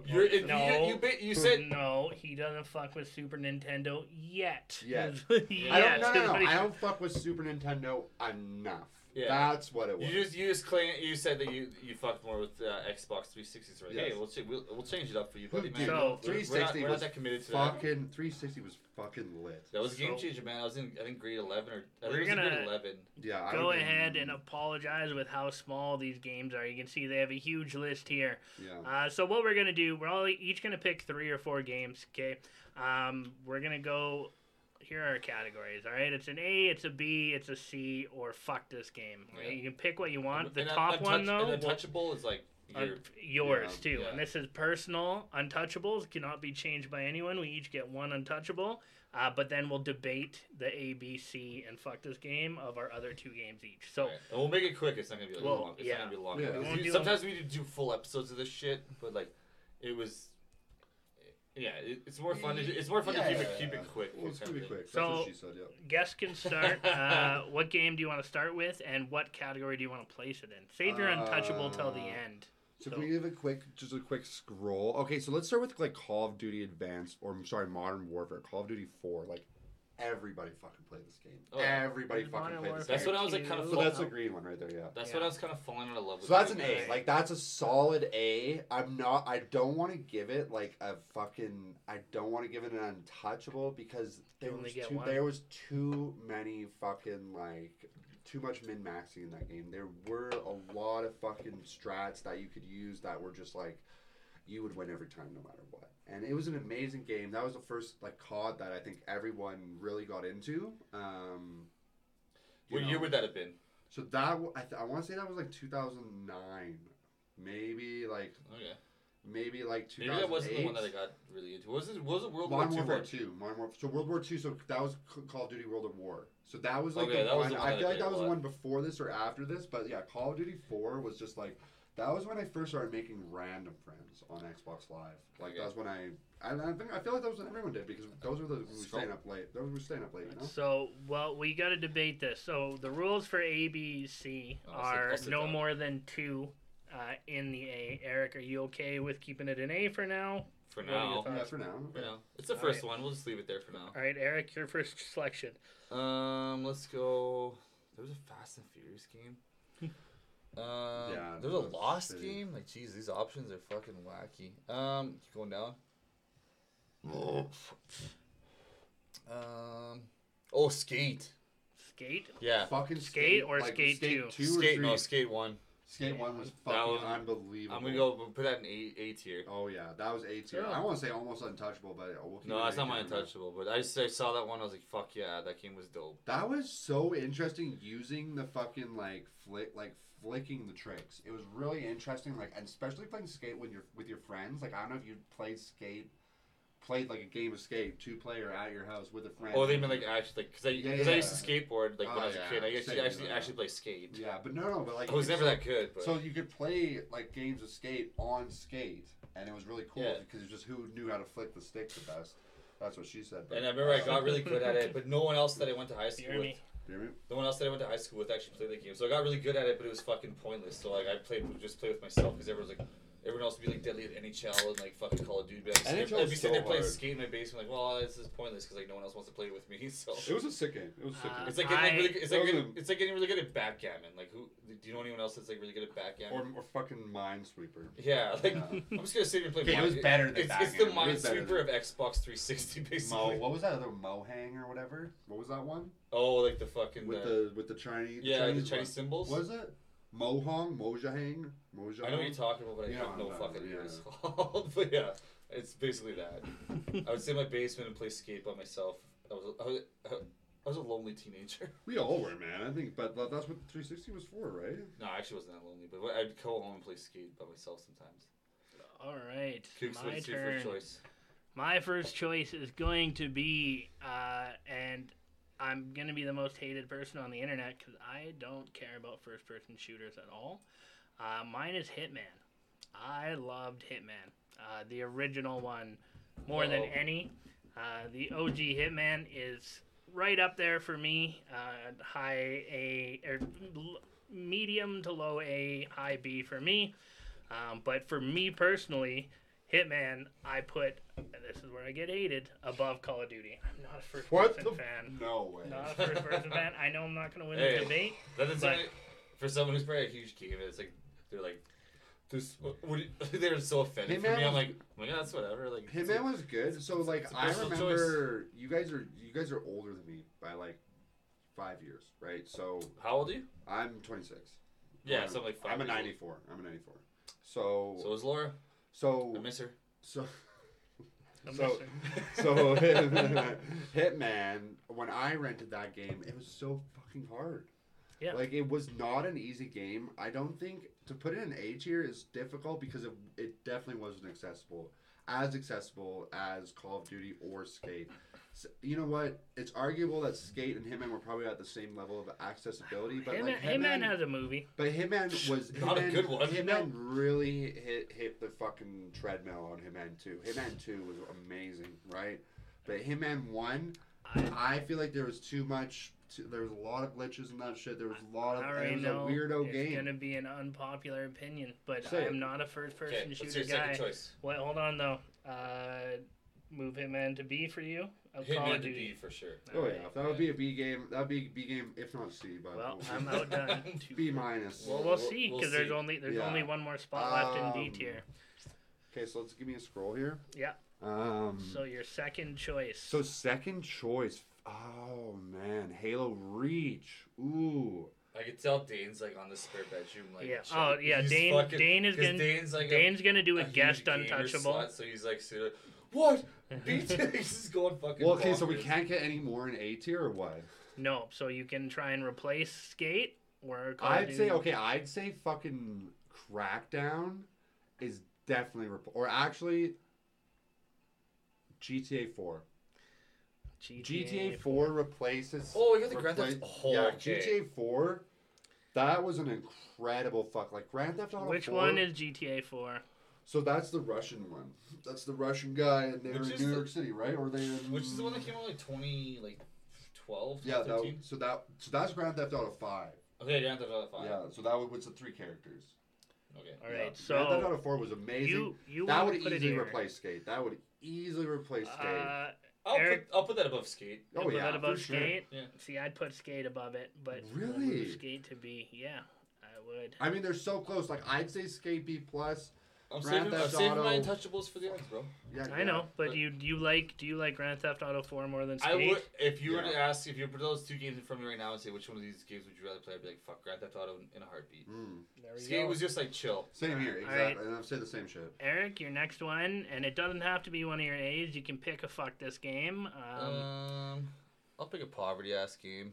You're, it, no, you, you, bit, you said no. He doesn't fuck with Super Nintendo yet. Yet. Yes. I don't. No, no, no. I don't fuck with Super Nintendo enough. Yeah. That's what it was. You just you just claim you said that you you fucked more with uh, Xbox three sixties. Right? Yes. Hey, we'll, ch- we'll we'll change it up for you, buddy. Man. So three sixty was that committed to fucking that. three sixty was fucking lit. That was a game so, changer, man. I was in I think grade eleven or I we're think gonna grade eleven. Yeah. Go ahead and apologize with how small these games are. You can see they have a huge list here. Yeah. Uh, so what we're gonna do? We're all each gonna pick three or four games. Okay. Um, we're gonna go. Here are our categories, all right? It's an A, it's a B, it's a C, or fuck this game. Right? Yeah. You can pick what you want. The and top untouch- one, though. And untouchable is like your, yours, yeah, too. Yeah. And this is personal. Untouchables cannot be changed by anyone. We each get one untouchable. Uh, but then we'll debate the A, B, C, and fuck this game of our other two games each. So right. And we'll make it quick. It's not going to be like well, long. It's yeah. not going to be long. Yeah. We Sometimes them. we do full episodes of this shit, but like, it was... Yeah, it's more fun. To, it's more fun yeah, to keep, yeah, it, keep yeah. it quick. Well, it's keep it quick. That's so, what she said, yeah. Guests can start. Uh, what game do you want to start with, and what category do you want to place it in? Save your uh, untouchable till the end. So, so if we give a quick, just a quick scroll. Okay, so let's start with like Call of Duty Advanced, or I'm sorry, Modern Warfare, Call of Duty Four. Like everybody fucking played this game. Oh, everybody fucking played this game. That's what I was like, kind of. So that's a green one right there. Yeah. That's yeah. what I was kind of falling in love with. So that's an A. Like that's a solid A. I'm not. I don't want to give it like a fucking. I don't want to give it an untouchable because there was too, there was too many fucking like too much min maxing in that game. There were a lot of fucking strats that you could use that were just like. You would win every time, no matter what. And it was an amazing game. That was the first like C O D that I think everyone really got into. Um, what know. year would that have been? So that I, th- I want to say that was like two thousand nine, maybe like okay, maybe like two thousand eight. Maybe that wasn't the one that I got really into. Was it? Was it World Modern War, War, War Two? Modern War Two. So World War Two. So that was Call of Duty World at War. So that was like okay, the that one. Was the one I feel like that was the one before this or after this. But yeah, Call of Duty Four was just like. That was when I first started making random friends on Xbox Live. Like okay. That's when I, I, I think I feel like that was what everyone did because those were the we were staying up late. Those were staying up late. You know? So well, we got to debate this. So the rules for A, B, C oh, are sit, sit no down. more than two uh, in the A. Eric, are you okay with keeping it in A for now? For now, yeah, for now, for now. It's the first right. one. We'll just leave it there for now. All right, Eric, your first selection. Um, let's go. There was a Fast and Furious game. Um, yeah, there's a Lost city. game? Like, jeez, these options are fucking wacky. Um, keep going down. um, oh, Skate. Skate? Yeah. Fucking Skate, skate or like Skate, skate two? two? Skate, no, Skate one. Skate yeah. one was fucking was, unbelievable. I'm gonna go we'll put that in A, A tier. Oh yeah, that was A tier. Yeah. I want to say almost untouchable, but we'll no, that's not my untouchable. But I just I saw that one, I was like, fuck yeah, that game was dope. That was so interesting using the fucking like flick, like flicking the tricks. It was really interesting, like and especially playing Skate when you're with your friends. Like I don't know if you played Skate. Played like a game of Skate, two player at your house with a friend. Oh, they meant like actually, because like, I, yeah, yeah. I used to skateboard like when oh, I was yeah. a kid. I used to actually yeah. actually play Skate. Yeah, but no, no, but like I was never that good. But. So you could play like games of Skate on Skate, and it was really cool yeah. because it's just who knew how to flick the stick the best. That's what she said. But. And I remember I got really good at it, but no one else that I went to high school Hear with. Me. No one else that I went to high school with actually played that game, so I got really good at it, but it was fucking pointless. So like I played, just play with myself because everyone was like. Everyone else would be like deadly at N H L and like fucking Call of Duty. But I'd be sitting so there playing Skate in my basement, like, well, this is pointless because like no one else wants to play it with me. So it was a sick game. It was a sick uh, game. It's like, I, really, it's, like getting, it's like getting really good at backgammon. Like, who do you know anyone else that's like really good at backgammon? Or, or fucking Minesweeper. Yeah, like yeah. I'm just gonna sit here and play. Okay, it was better than that. It's, it's the Minesweeper of Xbox three sixty, basically. Mo, what was that other Mohang or whatever? What was that one? Oh, like the fucking with the, the with the Chinese. Yeah, Chinese like the Chinese one. Symbols. Was it? Mohong, Mojang, Mojang. I know what you're talking about, but I have no fucking idea what it's called. But yeah, it's basically that. I would sit in my basement and play skate by myself. I was, I was, I was a lonely teenager. We all were, man. I think, but that's what three sixty was for, right? No, I actually wasn't that lonely, but I'd go home and play skate by myself sometimes. All right, Kooks, my turn. Choice? My first choice is going to be, uh, and I'm going to be the most hated person on the internet because I don't care about first-person shooters at all. Uh, mine is Hitman. I loved Hitman. Uh, the original one more Whoa. than any. Uh, the O G Hitman is right up there for me. Uh, high A, or medium to low A, high B for me. Um, but for me personally, Hitman, I put, and this is where I get hated, above Call of Duty. I'm not a first-person fan. No way. Not a first-person fan. I know I'm not going to win hey, the debate. That's like, for someone who's probably a huge gamer, it's like, they're like, this, what, what, they're so offended. For me, was, I'm like, oh my God, that's whatever. Like, Hitman like, was good. So, like, I remember, choice. you guys are you guys are older than me by, like, five years, right? So how old are you? I'm twenty-six. Yeah, I'm, something like five I'm a ninety-four. I'm a ninety-four. So So is Laura. So I miss her. So I miss so, her. so Hitman, when I rented that game, it was so fucking hard. Yeah. Like it was not an easy game. I don't think to put it in age here is difficult because it it definitely wasn't accessible. As accessible as Call of Duty or Skate. So, you know what? It's arguable that Skate and Hitman were probably at the same level of accessibility. But Hitman, like Hitman, Hitman has a movie. But Hitman was not Hitman, a good one. Hitman no. really hit hit the fucking treadmill on Hitman two. Hitman two was amazing, right? But Hitman one, I, I feel like there was too much. Too, there was a lot of glitches and that shit. There was a lot I of. It was know a weirdo it's game. It's gonna be an unpopular opinion, but so, I am not a first-person okay, shooter guy. Second choice. Wait, hold on though. Uh, move Hitman to B for you. Hitman to B for sure. Oh yeah, right. That would be a B game. That would be a B game, if not C. But well, I'm outdone. B minus. Well, we'll see because we'll there's only there's yeah. only one more spot left um, in D tier. Okay, so let's give me a scroll here. Yeah. Um. So your second choice. So second choice. Oh man, Halo Reach. Ooh. I could tell Dane's like on the spare bedroom, like yeah, oh yeah, Dane. Fucking, Dane is gonna Dane's, like Dane's a, gonna do a, a guest untouchable. Slut, so he's like, so like what? B T X is going fucking. Well, okay, bonkers. So we can't get any more in A tier or what? No, so you can try and replace Skate or. Call I'd say okay, I'd say fucking Crackdown is definitely rep- or actually G T A four. G T A, G T A four replaces. Oh, you got the repla- Grand Theft. Oh, yeah, okay. G T A four. That was an incredible fuck. Like Grand Theft Auto. Which four, one is G T A four? So that's the Russian one. That's the Russian guy, and they're in New York the, City, right? Or they. In, which is the one that came out like twenty, like twelve. Yeah, that, so that so that's Grand Theft Auto five. Okay, Grand Theft Auto five. Yeah, so that would what's the three characters. Okay. All right. Yeah. So Grand Theft Auto four was amazing. You, you that would easily replace Skate. That would easily replace Skate. Uh, I'll, Eric, put, I'll put that above Skate. Oh, put yeah, that above Skate. Sure. Yeah. See, I'd put Skate above it, but really, Skate to B, yeah, I would. I mean, they're so close. Like, I'd say Skate B plus. I'm Grand saving, Theft I'm Auto. Saving my Untouchables for the others, bro. Yeah, I yeah. know, but, but you do you like do you like Grand Theft Auto four more than Skate? I would. If you yeah. were to ask, if you were to put those two games in front of me right now and say which one of these games would you rather play, I'd be like, fuck, Grand Theft Auto in a heartbeat. Mm. Skate go. was just like chill. Same here, exactly. Right. And I've said the same shit. Eric, your next one, and it doesn't have to be one of your A's. You can pick a fuck this game. Um, um I'll pick a poverty ass game.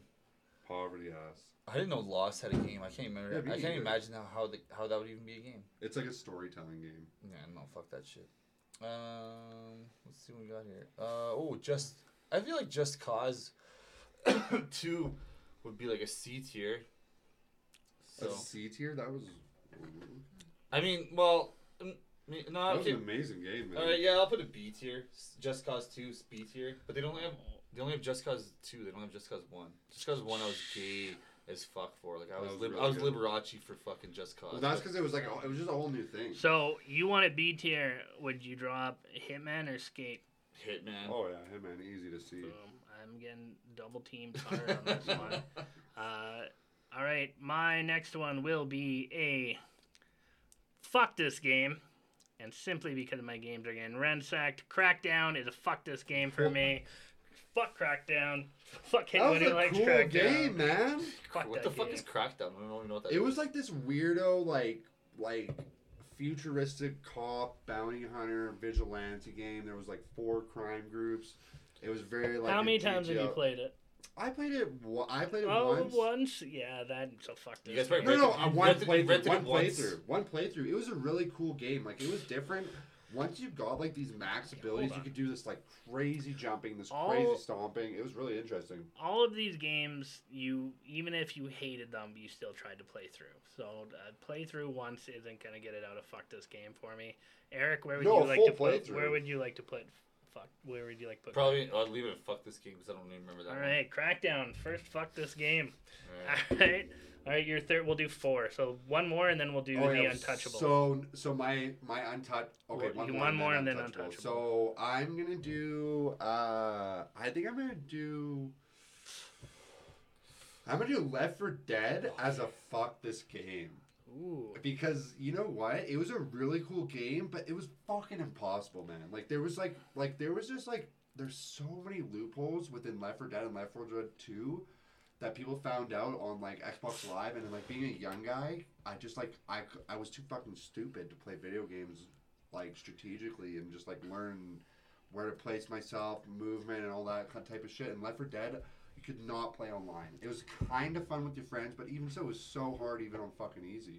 Poverty ass. I didn't know Lost had a game. I can't remember. Yeah, I can't either. imagine how how, the, how that would even be a game. It's like a storytelling game. Yeah, no, fuck that shit. Um, let's see what we got here. Uh, oh, just I feel like Just Cause two would be like a C tier. So, a C tier? That was. I mean, well, um, no. That was okay. an amazing game, man. All right, yeah, I'll put a B tier. Just Cause two is B tier, but they don't have they only have Just Cause two. They don't have Just Cause one. Just Cause one, I was gay as fuck for. Like I was, was li- really I was Liberace for fucking Just Cause. Well, that's because it was like a, it was just a whole new thing. So you want a B tier? Would you drop Hitman or Skate? Hitman. Oh yeah, Hitman. Easy to see. Boom. I'm getting double teamed hard on this one. Uh, all right, my next one will be a fuck this game, and simply because my games are getting ransacked. Crackdown is a fuck this game for me. Fuck Crackdown. Fuck him when he likes cool Crackdown. Game, man. Fuck what the fuck game. Is Crackdown? I don't even know what that it is. It was like this weirdo, like, like futuristic cop, bounty hunter, vigilante game. There was like four crime groups. It was very like. How many times have you played it? I played it. I played it oh, once. once. Yeah, that's so fucked. You guys no, no, no. One playthrough. One playthrough. One playthrough. It was a really cool game. Like it was different. Once you got like these max yeah, abilities, you could do this like crazy jumping, this all, crazy stomping. It was really interesting. All of these games, you even if you hated them, you still tried to play through. So uh, playthrough once isn't gonna get it out of fuck this game for me. Eric, where would no, you like to put? Where would you like to put? Fuck, where would you like put? Probably I'd leave it at fuck this game because I don't even remember that. All one. right, Crackdown first. Fuck this game. All right. All right. All right, your third. We'll do four. So one more, and then we'll do oh, the yeah, untouchable. So, so my my untouch. Okay, one, one more, and then, and then untouchable. So I'm gonna do. Uh, I think I'm gonna do. I'm gonna do Left four Dead oh, as a fuck this game. Ooh. Because you know what? It was a really cool game, but it was fucking impossible, man. Like there was like like there was just like there's so many loopholes within Left four Dead and Left four Dead two. That people found out on like Xbox Live, and then, like being a young guy, I just like I, I was too fucking stupid to play video games like strategically and just like learn where to place myself, movement, and all that type of shit. And Left four Dead, you could not play online. It was kind of fun with your friends, but even so, it was so hard, even on fucking easy.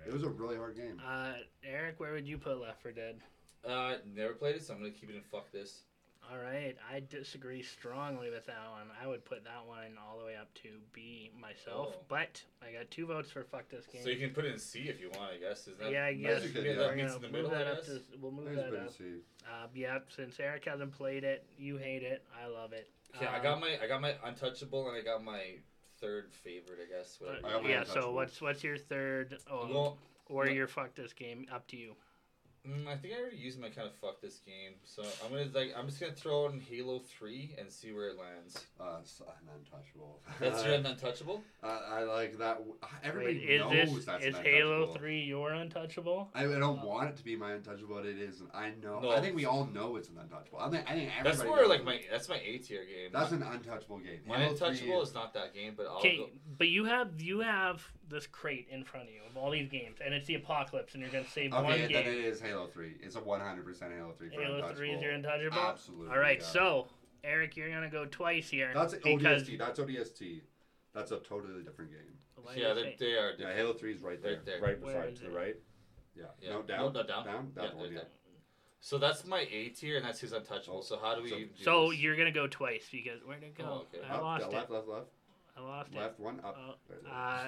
Right. It was a really hard game. Uh, Eric, where would you put Left four Dead? Uh, never played it, so I'm gonna keep it in fuck this. All right, I disagree strongly with that one. I would put that one all the way up to B myself, oh. but I got two votes for fuck this game. So you can put it in C if you want, I guess. Is that yeah, I guess. That we're gonna move middle, that up to, we'll move There's that up. Uh, yeah, since Eric hasn't played it, you hate it. I love it. Okay, um, I got my I got my untouchable and I got my third favorite, I guess. Uh, I got my yeah. So what's what's your third? Oh, well, or no. your fuck this game? Up to you. Mm, I think I already used my kind of fuck this game, so I'm gonna like I'm just gonna throw in Halo three and see where it lands. Uh, so I'm untouchable. That's your untouchable. Uh, I like that. Everybody Wait, knows this, that's is Halo three your untouchable? I, I don't uh, want it to be my untouchable, but it isn't. I know. No, I think we all know it's an untouchable. I think I think everybody. That's more like my that's my A tier game. That's an untouchable game. My Halo untouchable is, is not that game, but I'll go. But you have you have this crate in front of you of all these games, and it's the apocalypse, and you're gonna save okay, one game. Okay, then it is Halo. Halo three. It's a one hundred percent Halo three. Halo three is your untouchable? Absolutely. All right, yeah. So, Eric, you're going to go twice here. That's O D S T. That's O D S T. That's a totally different game. Why yeah, they, they are different. Yeah, Halo three is right there. Right, there. right beside to the right. Yeah. yeah. No, down. No, no, down. Down? That yeah, one, yeah. down. So that's my A tier, and that's his untouchable. Oh, so how do we so, even do So this? You're going to go twice because where'd it go? Oh, okay. I up, lost it. Left, left, left. I lost left, it. Left, one, up. Oh, uh...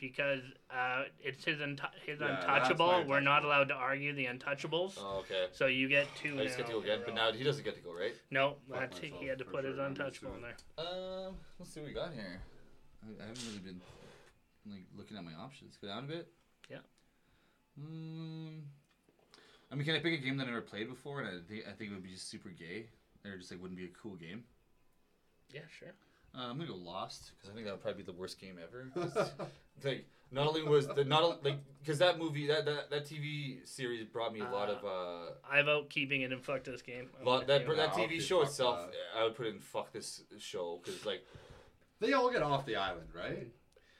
Because uh, it's his un- his yeah, untouchable. untouchable. We're not allowed to argue the untouchables. Oh, okay. So you get two. I just get to go again, but now he doesn't get to go, right? No, that's myself, he had to put sure. his untouchable in there. Um, let's see what we got here. I, I haven't really been like looking at my options. Go down a bit. Yeah. Hmm. I mean, can I pick a game that I never played before, and I think I think it would be just super gay, or just like wouldn't be a cool game? Yeah, sure. Uh, I'm gonna go Lost because I think that would probably be the worst game ever. Like not only was the not like because that movie that, that that T V series brought me a lot uh, of. Uh, I vote keeping it in fuck this game. Lot, that that T V show itself, that. I would put in fuck this show because like they all get off the island, right?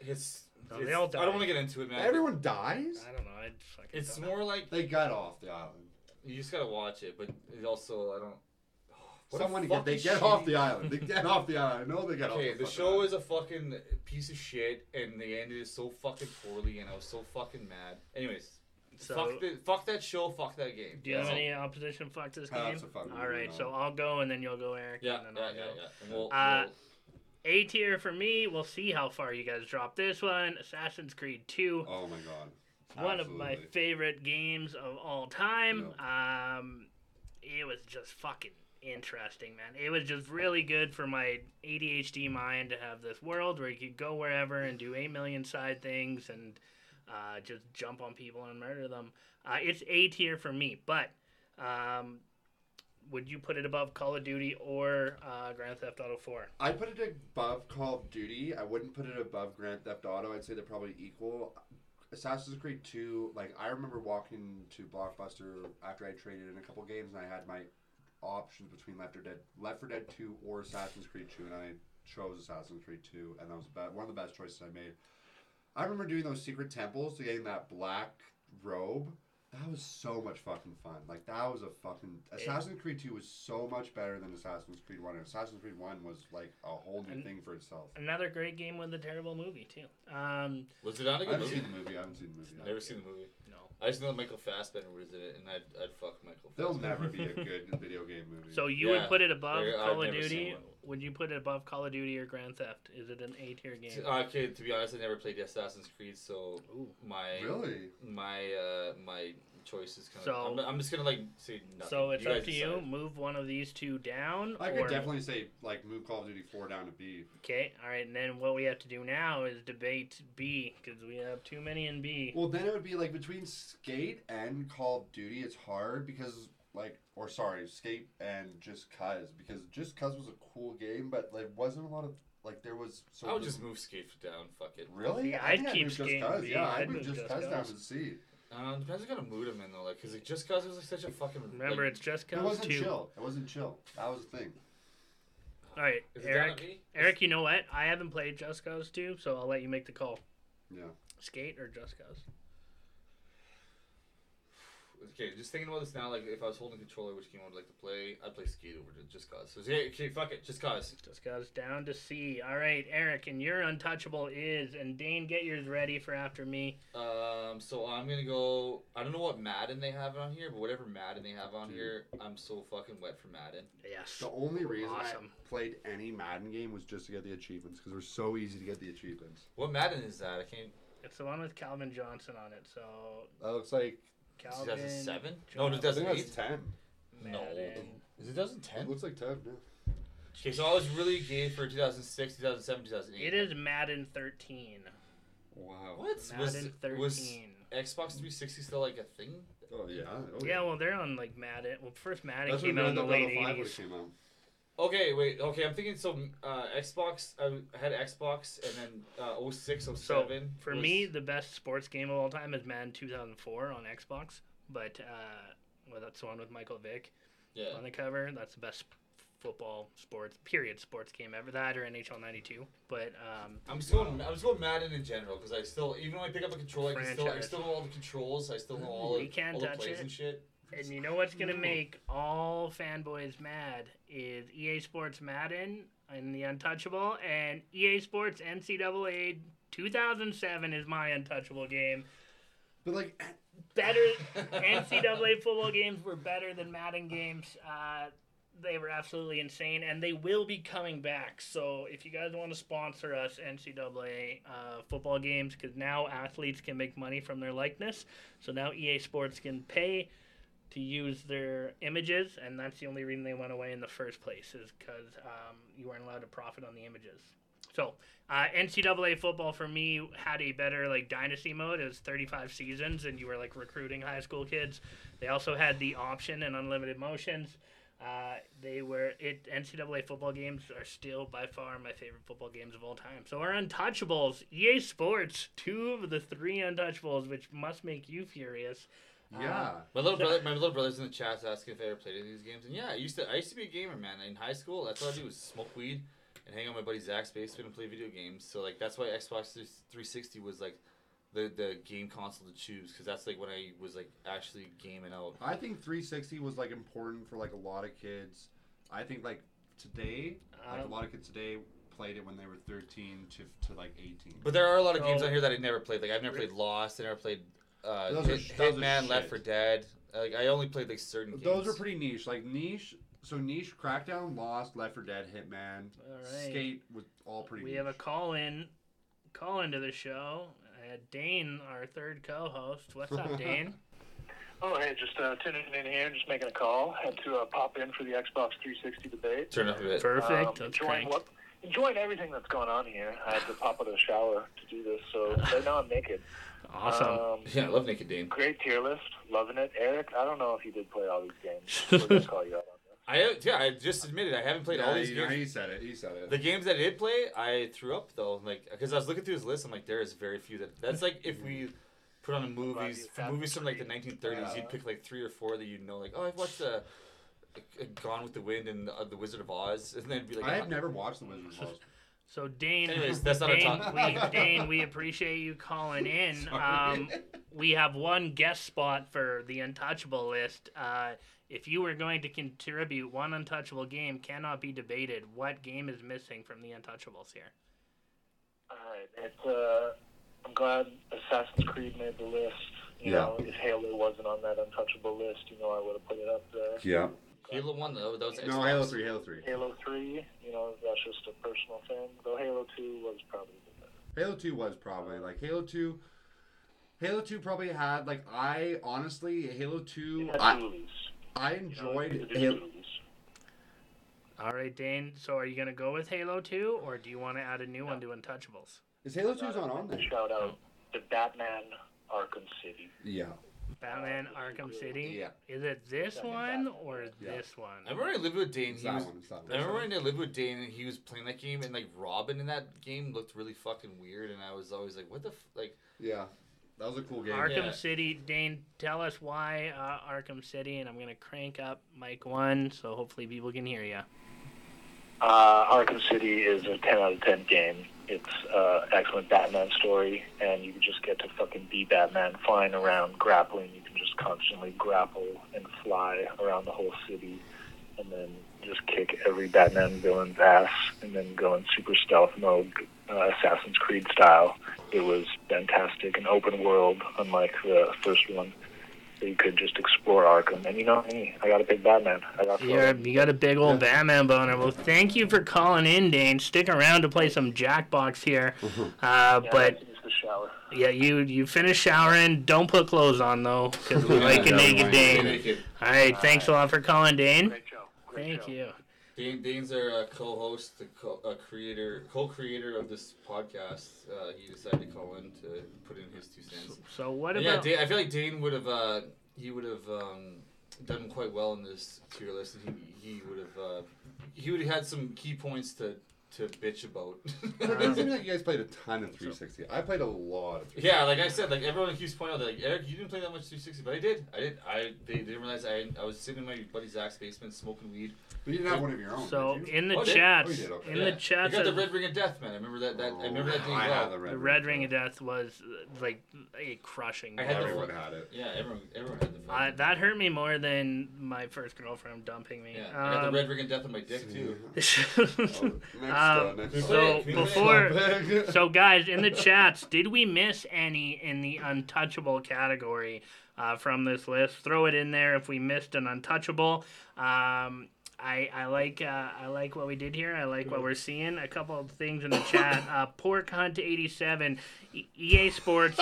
It's, no, it's they all die. I don't want to get into it, man. Everyone dies. I don't know. I fucking it's more know. Like they got off the island. You just gotta watch it, but it also I don't. What Someone get, they get shit. off the island. They get off the island. I know they got okay, off the, the show island. Is a fucking piece of shit, and they ended it so fucking poorly, and I was so fucking mad. Anyways, so, fuck, the, fuck that show, fuck that game. Do you have so, any opposition? Fuck this uh, game. All right, so I'll go, and then you'll go, Eric. Yeah, and then yeah, I'll yeah, go. yeah. We'll, uh, we'll... A tier for me. We'll see how far you guys drop this one. Assassin's Creed two. Oh my god. One Absolutely. of my favorite games of all time. Yeah. Um, it was just fucking. Interesting, man. It was just really good for my A D H D mind to have this world where you could go wherever and do a million side things and uh, just jump on people and murder them. Uh, it's A tier for me, but um, would you put it above Call of Duty or uh, Grand Theft Auto four? I put it above Call of Duty. I wouldn't put it above Grand Theft Auto. I'd say they're probably equal. Assassin's Creed two, like I remember walking to Blockbuster after I traded in a couple games and I had my options between Left four Dead, Left four Dead two or Assassin's Creed two, and I chose Assassin's Creed two, and that was about one of the best choices I made. I remember doing those secret temples, getting that black robe. That was so much fucking fun. Like, that was a fucking... Assassin's Creed two was so much better than Assassin's Creed one. And Assassin's Creed one was, like, a whole new An- thing for itself. Another great game with a terrible movie, too. Um, was it not a good I movie? I haven't seen the movie. I haven't seen the movie. Never seen the movie. No. I just know Michael Fassbender was in it, and I'd, I'd fuck Michael Fassbender. There'll never be a good video game movie. So you yeah. would put it above yeah, Call I've of Duty? Would you put it above Call of Duty or Grand Theft? Is it an A-tier game? Okay, to be honest, I never played Assassin's Creed, so Ooh. my... Really? My, uh, my... choice is kind so, of... I'm, I'm just going to, like, say nothing. So it's you up to decide. You. Move one of these two down. I or... could definitely say, like, move Call of Duty four down to B. Okay, all right. And then what we have to do now is debate B, because we have too many in B. Well, then it would be, like, between Skate and Call of Duty, it's hard because, like... Or, sorry, Skate and Just Cuz. Because Just Cuz was a cool game, but, like, wasn't a lot of... Like, there was... So I would just move Skate down. Fuck it. Really? Yeah, I'd, I'd keep Skate. Yeah, I'd move Just Cuz down to C. Um, depends on kind of mood I'm in, though. Like, because like, Just Cause was like, such a fucking... Remember, like, it's Just Cause two. It wasn't two. chill. It wasn't chill. That was the thing. All right, Is Eric, Eric, you know what? I haven't played Just Cause two, so I'll let you make the call. Yeah. Skate or Just Cause? Okay, just thinking about this now, like, if I was holding a controller, which game I would like to play, I'd play Skate over to Just Cause. So, okay, okay, fuck it. Just Cause. Just Cause down to C. All right, Eric, and your untouchable is, and Dane, get yours ready for after me. Um, so I'm going to go, I don't know what Madden they have on here, but whatever Madden they have on Dude. here, I'm so fucking wet for Madden. Yes. The only reason awesome. I played any Madden game was just to get the achievements, because they're so easy to get the achievements. What Madden is that? I can't. It's the one with Calvin Johnson on it, so. That looks like. two thousand seven? No, two thousand eight? ten. No. Is it two thousand ten? It looks like ten, yeah. Okay, so I was really gay for two thousand six, two thousand seven, two thousand eight. It is Madden thirteen. Wow. What? Madden was, thirteen. Was Xbox three sixty still like a thing? Oh, yeah. Oh, yeah, well, they're on like Madden. Well, first Madden That's came out in the, the late eighties. Came out. Okay, wait. Okay, I'm thinking so uh, Xbox, I had Xbox, and then uh, oh six, oh seven. So for was... me, the best sports game of all time is Madden two thousand four on Xbox, but uh, well, that's the one with Michael Vick yeah. on the cover. That's the best football, sports, period, sports game ever. That or N H L ninety-two. But um, I'm still um, I'm still Madden in general, because I still, even when I pick up a controller, I still, I still know all the controls, I still know all, you can't all touch the plays it. And shit. And you know what's going to make all fanboys mad is E A Sports Madden and the Untouchable, and E A Sports N C double A two thousand seven is my Untouchable game. But, like, better N C double A football games were better than Madden games. Uh, they were absolutely insane, and they will be coming back. So if you guys want to sponsor us, N C double A uh, football games, because now athletes can make money from their likeness. So now E A Sports can pay to use their images, and that's the only reason they went away in the first place, is because um, you weren't allowed to profit on the images. So uh, N C double A football for me had a better like dynasty mode. It was thirty-five seasons, and you were like recruiting high school kids. They also had the option and unlimited motions. Uh, they were it N C double A football games are still by far my favorite football games of all time. So our untouchables, E A Sports, two of the three untouchables, which must make you furious. Yeah, um, my little brother, my little brother's in the chat's asking if I ever played any of these games, and yeah, I used to, I used to be a gamer, man. In high school, that's all I did was smoke weed and hang out with my buddy Zach's basement and play video games. So like that's why Xbox three sixty was like the the game console to choose, because that's like when I was like actually gaming out. I think three sixty was like important for like a lot of kids. I think like today, um, like a lot of kids today played it when they were thirteen to to like eighteen. But there are a lot of so, games on here that I never played. Like I've never played Lost. I never played. Uh, Hit, Hitman, Left four Dead. Like I only played like certain games. Those are pretty niche. Like niche, so niche. Crackdown, Lost, Left four Dead, Hitman, all right. Skate was all pretty. We niche. Have a call in, call into the show. Uh, Dane, our third co-host. What's up, Dane? Oh hey, just uh, tuning in here, just making a call. Had to uh, pop in for the Xbox three sixty debate. Turn up a bit. Perfect. Um, That's enjoying, what, enjoying everything that's going on here. I had to pop out of the shower to do this, so right now I'm naked. Awesome. Um, yeah, I love Naked Dane. Great tier list. Loving it. Eric, I don't know if you did play all these games. We'll just call you out on this. I, yeah, I just admitted I haven't played yeah, all these he, games. He said it. He said it. The games that I did play, I threw up, though. Like, because I was looking through his list, I'm like, there is very few. that. That's like if we put on movies, movies from like the nineteen thirties, yeah. You'd pick like three or four that you'd know, like, oh, I've watched the... Gone with the Wind and uh, The Wizard of Oz, and then be like, I have oh, never watched The Wizard of Oz. So Dane, Anyways, that's not Dane, a we, Dane, we appreciate you calling in. Um, we have one guest spot for the Untouchable list. Uh, if you were going to contribute one Untouchable game, cannot be debated. What game is missing from the Untouchables here? All right, it's. Uh, I'm glad Assassin's Creed made the list. You yeah. know, if Halo wasn't on that Untouchable list, you know, I would have put it up there. Yeah. Halo one, though, that was No, Halo three, Halo three. Halo three, you know, that's just a personal thing. Though Halo two was probably the best. Halo two was probably, like, Halo two... Halo two probably had, like, I, honestly, Halo two... I, I enjoyed you know, Halo... Alright, Dane, so are you going to go with Halo two, or do you want to add a new no. one to Untouchables? Is Halo two's not on there? Shout out to Batman Arkham City. Yeah. Batman Arkham City? Yeah. Is it this one or yeah. this one? I remember I lived with Dane. He was, I remember when I lived with Dane and he was playing that game and like Robin in that game looked really fucking weird and I was always like, what the f-? Like, yeah, that was a cool game. Arkham yeah. City, Dane, tell us why uh, Arkham City, and I'm going to crank up mic one so hopefully people can hear you. Uh, Arkham City is a ten out of ten game. It's an uh, excellent Batman story, and you just get to fucking be Batman, flying around, grappling. You can just constantly grapple and fly around the whole city, and then just kick every Batman villain's ass, and then go in super stealth mode, uh, Assassin's Creed style. It was fantastic, an open world, unlike the first one. You could just explore Arkham, and you know me, I got a big Batman. I got yeah, you got a big old yeah. Batman boner. Well, thank you for calling in, Dane. Stick around to play some Jackbox here. Uh, yeah, but the shower. yeah, you you finish showering. Don't put clothes on though, because we yeah, like a naked Dane. All right, All thanks right. a lot for calling, Dane. Great show. Great thank show. you. Dane, Dane's our uh, co-host, the co- uh, creator, co-creator of this podcast. Uh, he decided to call in to put in his two cents. So, so what and about? Yeah, Dane, I feel like Dane would have. Uh, he would have um, done quite well in this tier list, and he he would have. Uh, he would have had some key points to, to bitch about. It seems like you guys played a ton of three sixty. I played a lot of three sixty. Yeah, like I said, like everyone keeps pointing out, that, like Eric, you didn't play that much three sixty, but I did. I did. I they didn't realize I I was sitting in my buddy Zach's basement smoking weed. But you didn't have one of your own. So did you? in the oh, chats, did. Oh, did. Okay. in yeah. the chats, I got the Red Ring of Death, man. I remember that. that oh, I remember that thing. I had the Red, the Red Ring, Ring of Death was like a crushing. I had everyone had it. Yeah, everyone, everyone had the. Uh, that hurt me more than my first girlfriend dumping me. Yeah, um, I got the Red Ring of Death on my dick too. um, so before, so guys, in the chats, did we miss any in the untouchable category uh, from this list? Throw it in there if we missed an untouchable. Um, I, I like uh, I like what we did here. I like what we're seeing. A couple of things in the chat. Uh, Pork Hunt eighty-seven, e- E A Sports.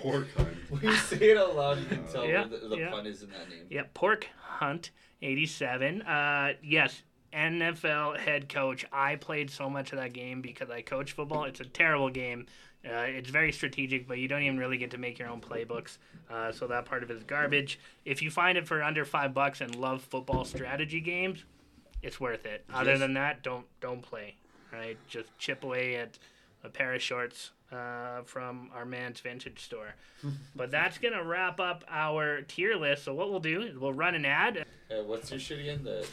Pork Hunt. When you say it out loud, you can tell yeah, where the, the yeah. pun is in that name. Yeah, Pork Hunt eighty-seven. Uh, yes, N F L head coach. I played so much of that game because I coach football. It's a terrible game. Uh, it's very strategic, but you don't even really get to make your own playbooks, uh, so that part of it is garbage. If you find it for under five bucks and love football strategy games, it's worth it. Other yes. than that, don't don't play. Right? Just chip away at a pair of shorts uh, from our man's vintage store. But that's gonna wrap up our tier list. So what we'll do is we'll run an ad. Uh, what's your shit again? The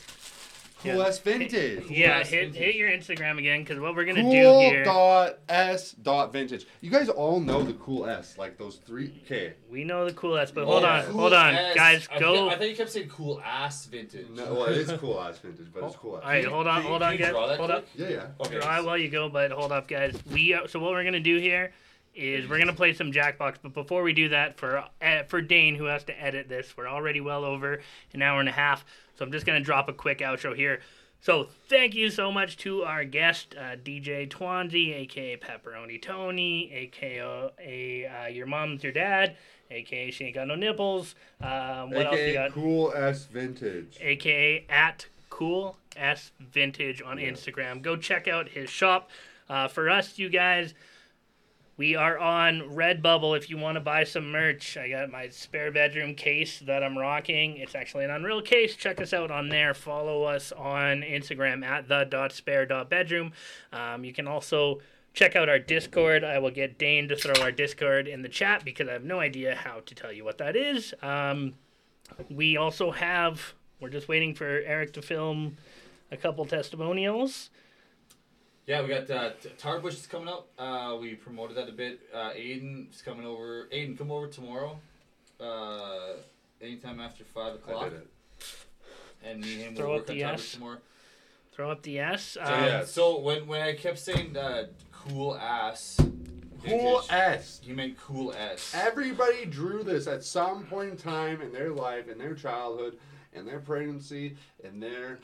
Cool S Vintage. Yeah, hit, hit your Instagram again, because what we're going to cool do here... Cool S Vintage. You guys all know the Cool S, like those three... Okay. We know the Cool S, but hold yeah. on, cool hold on. S. Guys, I go... Th- I thought you kept saying Cool Ass Vintage. No, well, it is Cool Ass Vintage, but it's Cool Ass. All right, hold on, hold on, guys. Hold up. Yeah, yeah. Okay. Draw while you go, but hold up, guys. We uh, So what we're going to do here is we're going to play some Jackbox, but before we do that, for, uh, for Dane, who has to edit this, we're already well over an hour and a half. So I'm just going to drop a quick outro here. So thank you so much to our guest, uh, D J Twonzy, a k a. Pepperoni Tony, a k a. Uh, your mom's your dad, a k a. She Ain't Got No Nipples. Um, what else you got? Cool S Vintage. a k a at Cool S Vintage on yeah. Instagram. Go check out his shop. Uh, for us, you guys... We are on Redbubble if you want to buy some merch. I got my spare bedroom case that I'm rocking. It's actually an Unreal case. Check us out on there. Follow us on Instagram at the dot spare dot bedroom. Um, you can also check out our Discord. I will get Dane to throw our Discord in the chat because I have no idea how to tell you what that is. Um, we also have... We're just waiting for Eric to film a couple testimonials. Yeah, we got uh, Tarbush is coming up. Uh, we promoted that a bit. Uh, Aiden is coming over. Aiden, come over tomorrow. Uh, anytime after five o'clock. I did it. And me and him will work on Tarbush tomorrow. Throw up the ass. Um, so, yeah, so when, when I kept saying uh, cool ass... Cool S. You meant cool S. Everybody drew this at some point in time in their life, in their childhood, in their pregnancy, in their,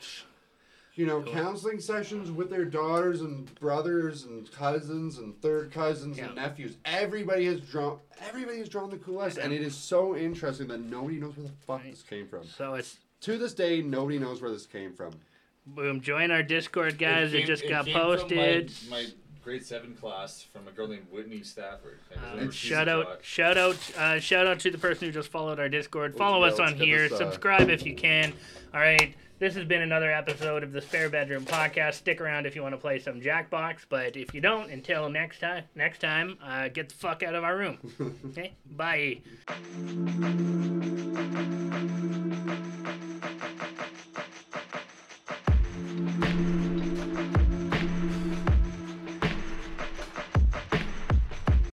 you know, cool. counseling sessions with their daughters and brothers and cousins and third cousins yeah. and nephews. Everybody has drawn. Everybody has drawn the cool S, and it is so interesting that nobody knows where the fuck right. this came from. So it's to this day nobody knows where this came from. Boom! Join our Discord, guys. It, came, it just it got posted. From my, my grade seven class from a girl named Whitney Stafford. Um, shout out, shout out, uh, shout out to the person who just followed our Discord. Follow us on here. Subscribe if you can. All right. This has been another episode of the Spare Bedroom Podcast. Stick around if you want to play some Jackbox, but if you don't, until next time, next time, uh, get the fuck out of our room. Okay? Bye.